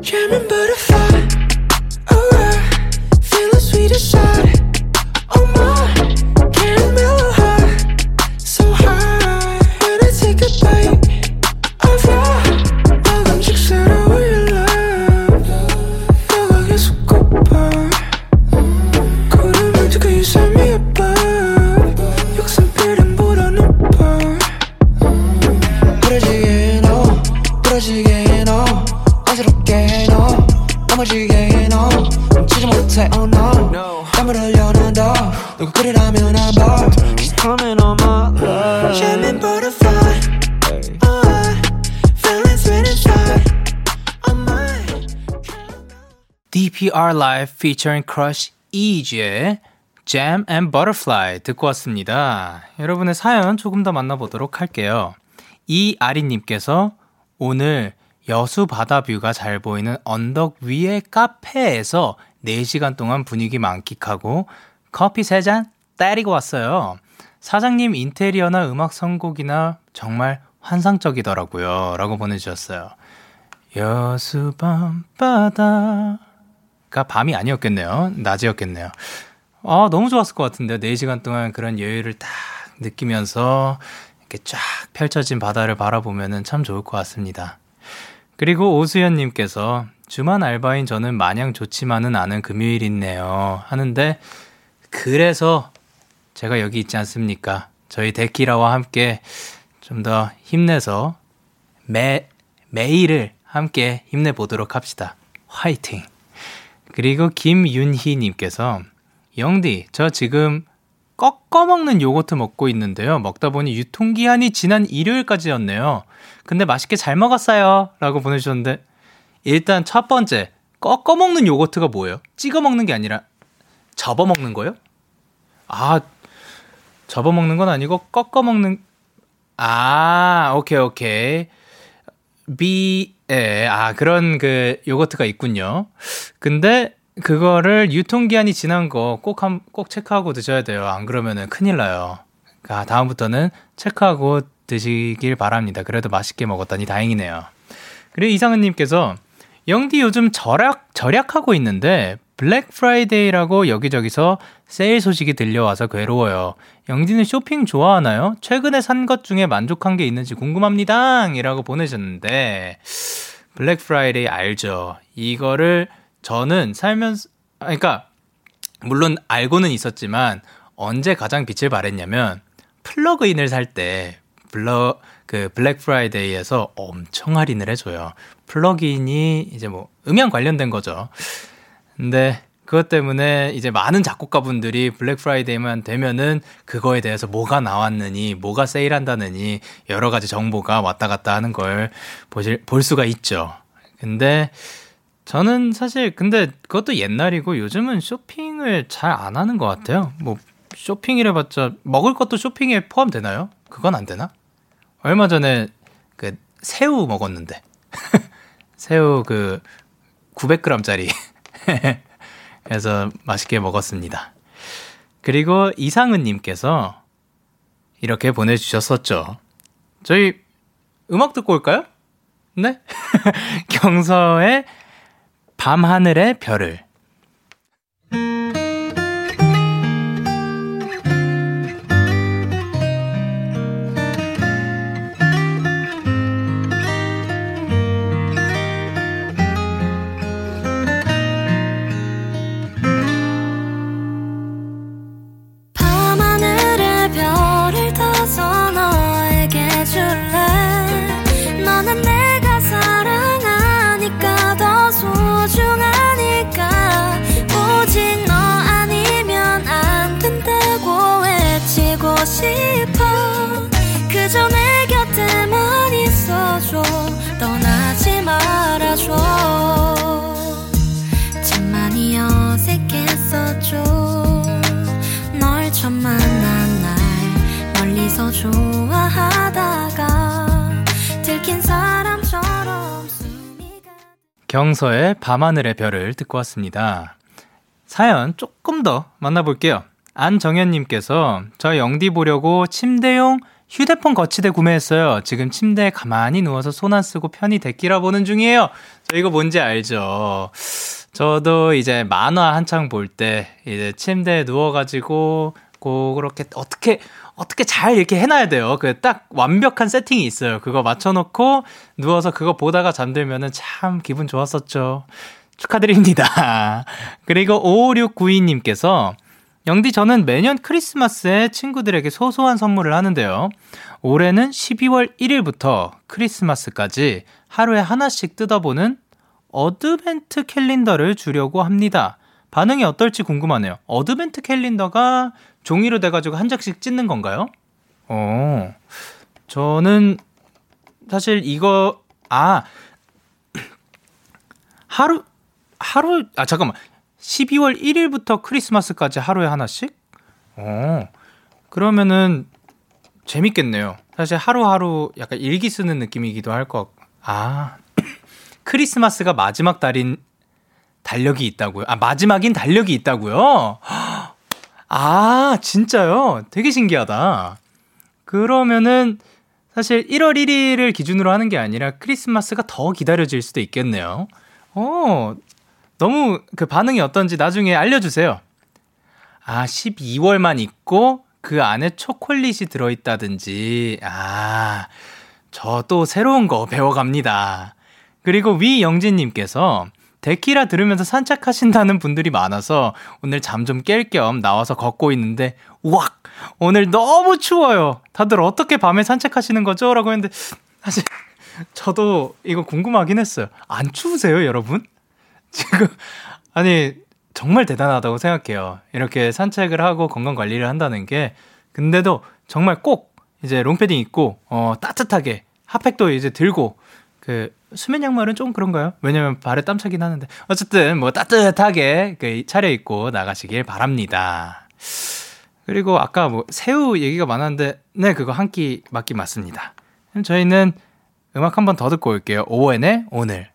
Jamming butterfly, oh I feel the sweetest side. Oh my, caramel high, so high. Wanna take a bite of your 먹음직스러운 your love. 너가 계속 고파 구름을 두고 you send me above. 육성필은보다 높아 부러지게 너, 부러지게 너 어지럽게 넘어지게 너 멈추지 못해 oh no 땀을 흘려는 너 누구 꿀이라면 I'm bored She's coming on my love Jamming butterfly Oh I feeling sweet inside Oh my 디피알 Live featuring Crush 이지의 Jam and Butterfly 듣고 왔습니다. 여러분의 사연 조금 더 만나보도록 할게요. 이아리님께서 오늘 여수 바다 뷰가 잘 보이는 언덕 위의 카페에서 네 시간 동안 분위기 만끽하고 커피 세 잔 때리고 왔어요. 사장님 인테리어나 음악 선곡이나 정말 환상적이더라고요. 라고 보내주셨어요. 여수 밤바다 가 밤이 아니었겠네요. 낮이었겠네요. 아 너무 좋았을 것 같은데요. 네 시간 동안 그런 여유를 딱 느끼면서 이렇게 쫙 펼쳐진 바다를 바라보면 참 좋을 것 같습니다. 그리고 오수연님께서 주말 알바인 저는 마냥 좋지만은 않은 금요일이네요 하는데 그래서 제가 여기 있지 않습니까? 저희 데키라와 함께 좀 더 힘내서 매, 매일을 함께 힘내보도록 합시다. 화이팅! 그리고 김윤희님께서 영디, 저 지금 꺾어먹는 요거트 먹고 있는데요. 먹다 보니 유통기한이 지난 일요일까지였네요. 근데 맛있게 잘 먹었어요. 라고 보내주셨는데 일단 첫 번째, 꺾어먹는 요거트가 뭐예요? 찍어먹는 게 아니라 접어먹는 거예요? 아, 접어먹는 건 아니고 꺾어먹는... 아, 오케이, 오케이. 비, 예, 아, 그런 그 요거트가 있군요. 근데 그거를 유통기한이 지난 거 꼭 한, 꼭 체크하고 드셔야 돼요. 안 그러면은 큰일 나요. 아, 다음부터는 체크하고 드시길 바랍니다. 그래도 맛있게 먹었다니 다행이네요. 그리고 이상은님께서 영디 요즘 절약, 절약하고 있는데 블랙 프라이데이라고 여기저기서 세일 소식이 들려와서 괴로워요. 영디는 쇼핑 좋아하나요? 최근에 산 것 중에 만족한 게 있는지 궁금합니다. 이라고 보내셨는데 블랙 프라이데이 알죠. 이거를 저는 살면서, 그러니까 물론 알고는 있었지만 언제 가장 빛을 발했냐면 플러그인을 살 때 블러 그 블랙 프라이데이에서 엄청 할인을 해줘요. 플러그인이 이제 뭐 음향 관련된 거죠. 근데 그것 때문에 이제 많은 작곡가분들이 블랙 프라이데이만 되면은 그거에 대해서 뭐가 나왔느니 뭐가 세일한다느니 여러 가지 정보가 왔다 갔다 하는 걸 보실 볼 수가 있죠. 근데 저는 사실 근데 그것도 옛날이고 요즘은 쇼핑을 잘 안 하는 것 같아요. 뭐 쇼핑이라 봤자 먹을 것도 쇼핑에 포함되나요? 그건 안 되나? 얼마 전에 그 새우 먹었는데 새우 그 구백 그램짜리 그래서 맛있게 먹었습니다. 그리고 이상은님께서 이렇게 보내주셨었죠. 저희 음악 듣고 올까요? 네? 경서의 밤하늘의 별을. 경서의 밤하늘의 별을 듣고 왔습니다. 사연 조금 더 만나볼게요. 안정현님께서 저 영디 보려고 침대용 휴대폰 거치대 구매했어요. 지금 침대에 가만히 누워서 손 안 쓰고 편히 데키라 보는 중이에요. 저 이거 뭔지 알죠? 저도 이제 만화 한창 볼 때 이제 침대에 누워가지고 그렇게 어떻게 어떻게 잘 이렇게 해놔야 돼요. 그 딱 완벽한 세팅이 있어요. 그거 맞춰놓고 누워서 그거 보다가 잠들면은 참 기분 좋았었죠. 축하드립니다. 그리고 오오육구이님께서 영디 저는 매년 크리스마스에 친구들에게 소소한 선물을 하는데요. 올해는 십이월 일일부터 크리스마스까지 하루에 하나씩 뜯어보는 어드벤트 캘린더를 주려고 합니다. 반응이 어떨지 궁금하네요. 어드벤트 캘린더가 종이로 돼가지고 한 장씩 찢는 건가요? 어, 저는 사실 이거 아 하루 하루 아 잠깐만 십이월 일일부터 크리스마스까지 하루에 하나씩? 어, 그러면은 재밌겠네요. 사실 하루하루 약간 일기 쓰는 느낌이기도 할 것 같고. 아 크리스마스가 마지막 달인 달력이 있다고요? 아 마지막인 달력이 있다고요? 아 진짜요? 되게 신기하다. 그러면은 사실 일월 일일을 기준으로 하는 게 아니라 크리스마스가 더 기다려질 수도 있겠네요. 어, 너무 그 반응이 어떤지 나중에 알려주세요. 아 십이월만 있고 그 안에 초콜릿이 들어있다든지. 아 저 또 새로운 거 배워갑니다. 그리고 위영진님께서 데키라 들으면서 산책하신다는 분들이 많아서 오늘 잠 좀 깰 겸 나와서 걷고 있는데 우악! 오늘 너무 추워요. 다들 어떻게 밤에 산책하시는 거죠? 라고 했는데 사실 저도 이거 궁금하긴 했어요. 안 추우세요, 여러분? 지금 아니 정말 대단하다고 생각해요. 이렇게 산책을 하고 건강관리를 한다는 게. 근데도 정말 꼭 이제 롱패딩 입고 어, 따뜻하게 핫팩도 이제 들고 그 수면 양말은 좀 그런가요? 왜냐면 발에 땀 차긴 하는데 어쨌든 뭐 따뜻하게 그 차려입고 나가시길 바랍니다. 그리고 아까 뭐 새우 얘기가 많았는데 네 그거 한 끼 맞긴 맞습니다. 그럼 저희는 음악 한 번 더 듣고 올게요. 오엔의 오늘.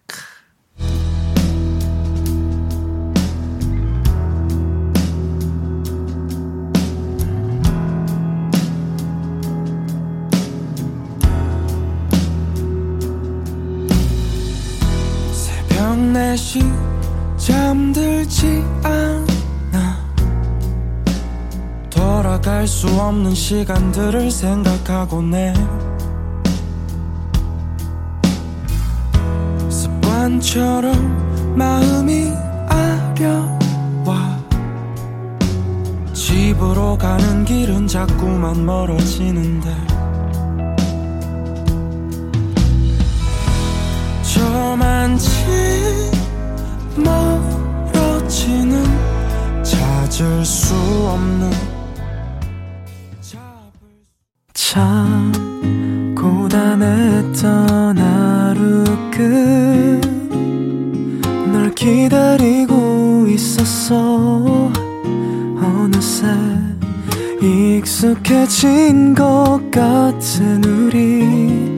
다시 잠들지 않아 돌아갈 수 없는 시간들을 생각하고 내 습관처럼 마음이 아려와 집으로 가는 길은 자꾸만 멀어지는데 저만치 멀어지는 찾을 수 없는 참 고단했던 하루 끝 널 기다리고 있었어 어느새 익숙해진 것 같은 우리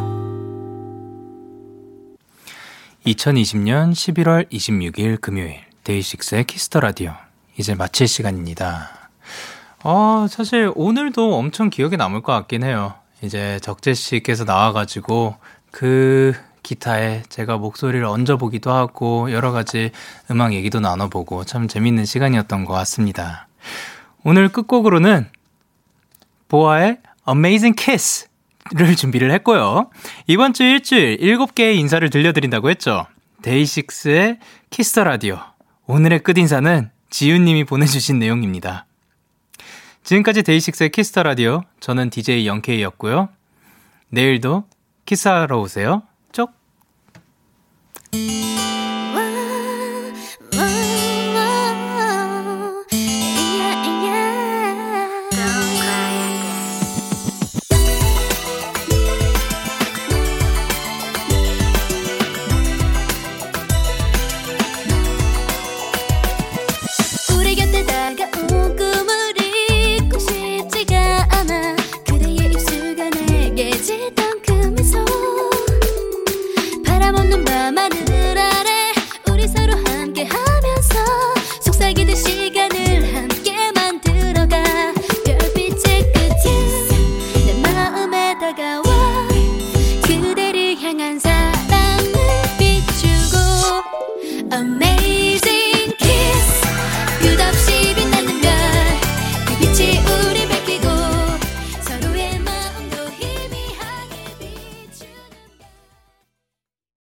이천이십년 십일월 이십육일 금요일 데이식스의 키스터라디오 이제 마칠 시간입니다. 어, 사실 오늘도 엄청 기억에 남을 것 같긴 해요. 이제 적재씨께서 나와가지고 그 기타에 제가 목소리를 얹어보기도 하고 여러가지 음악 얘기도 나눠보고 참 재밌는 시간이었던 것 같습니다. 오늘 끝곡으로는 보아의 Amazing Kiss 를 준비를 했고요. 이번 주 일주일 일곱 개의 인사를 들려드린다고 했죠. 데이식스의 키스터라디오 오늘의 끝인사는 지윤님이 보내주신 내용입니다. 지금까지 데이식스의 키스터라디오 저는 디제이 영케이였고요. 내일도 키스하러 오세요. 쪽 바람 없는 밤 하늘 아래 우리 서로 함께하면서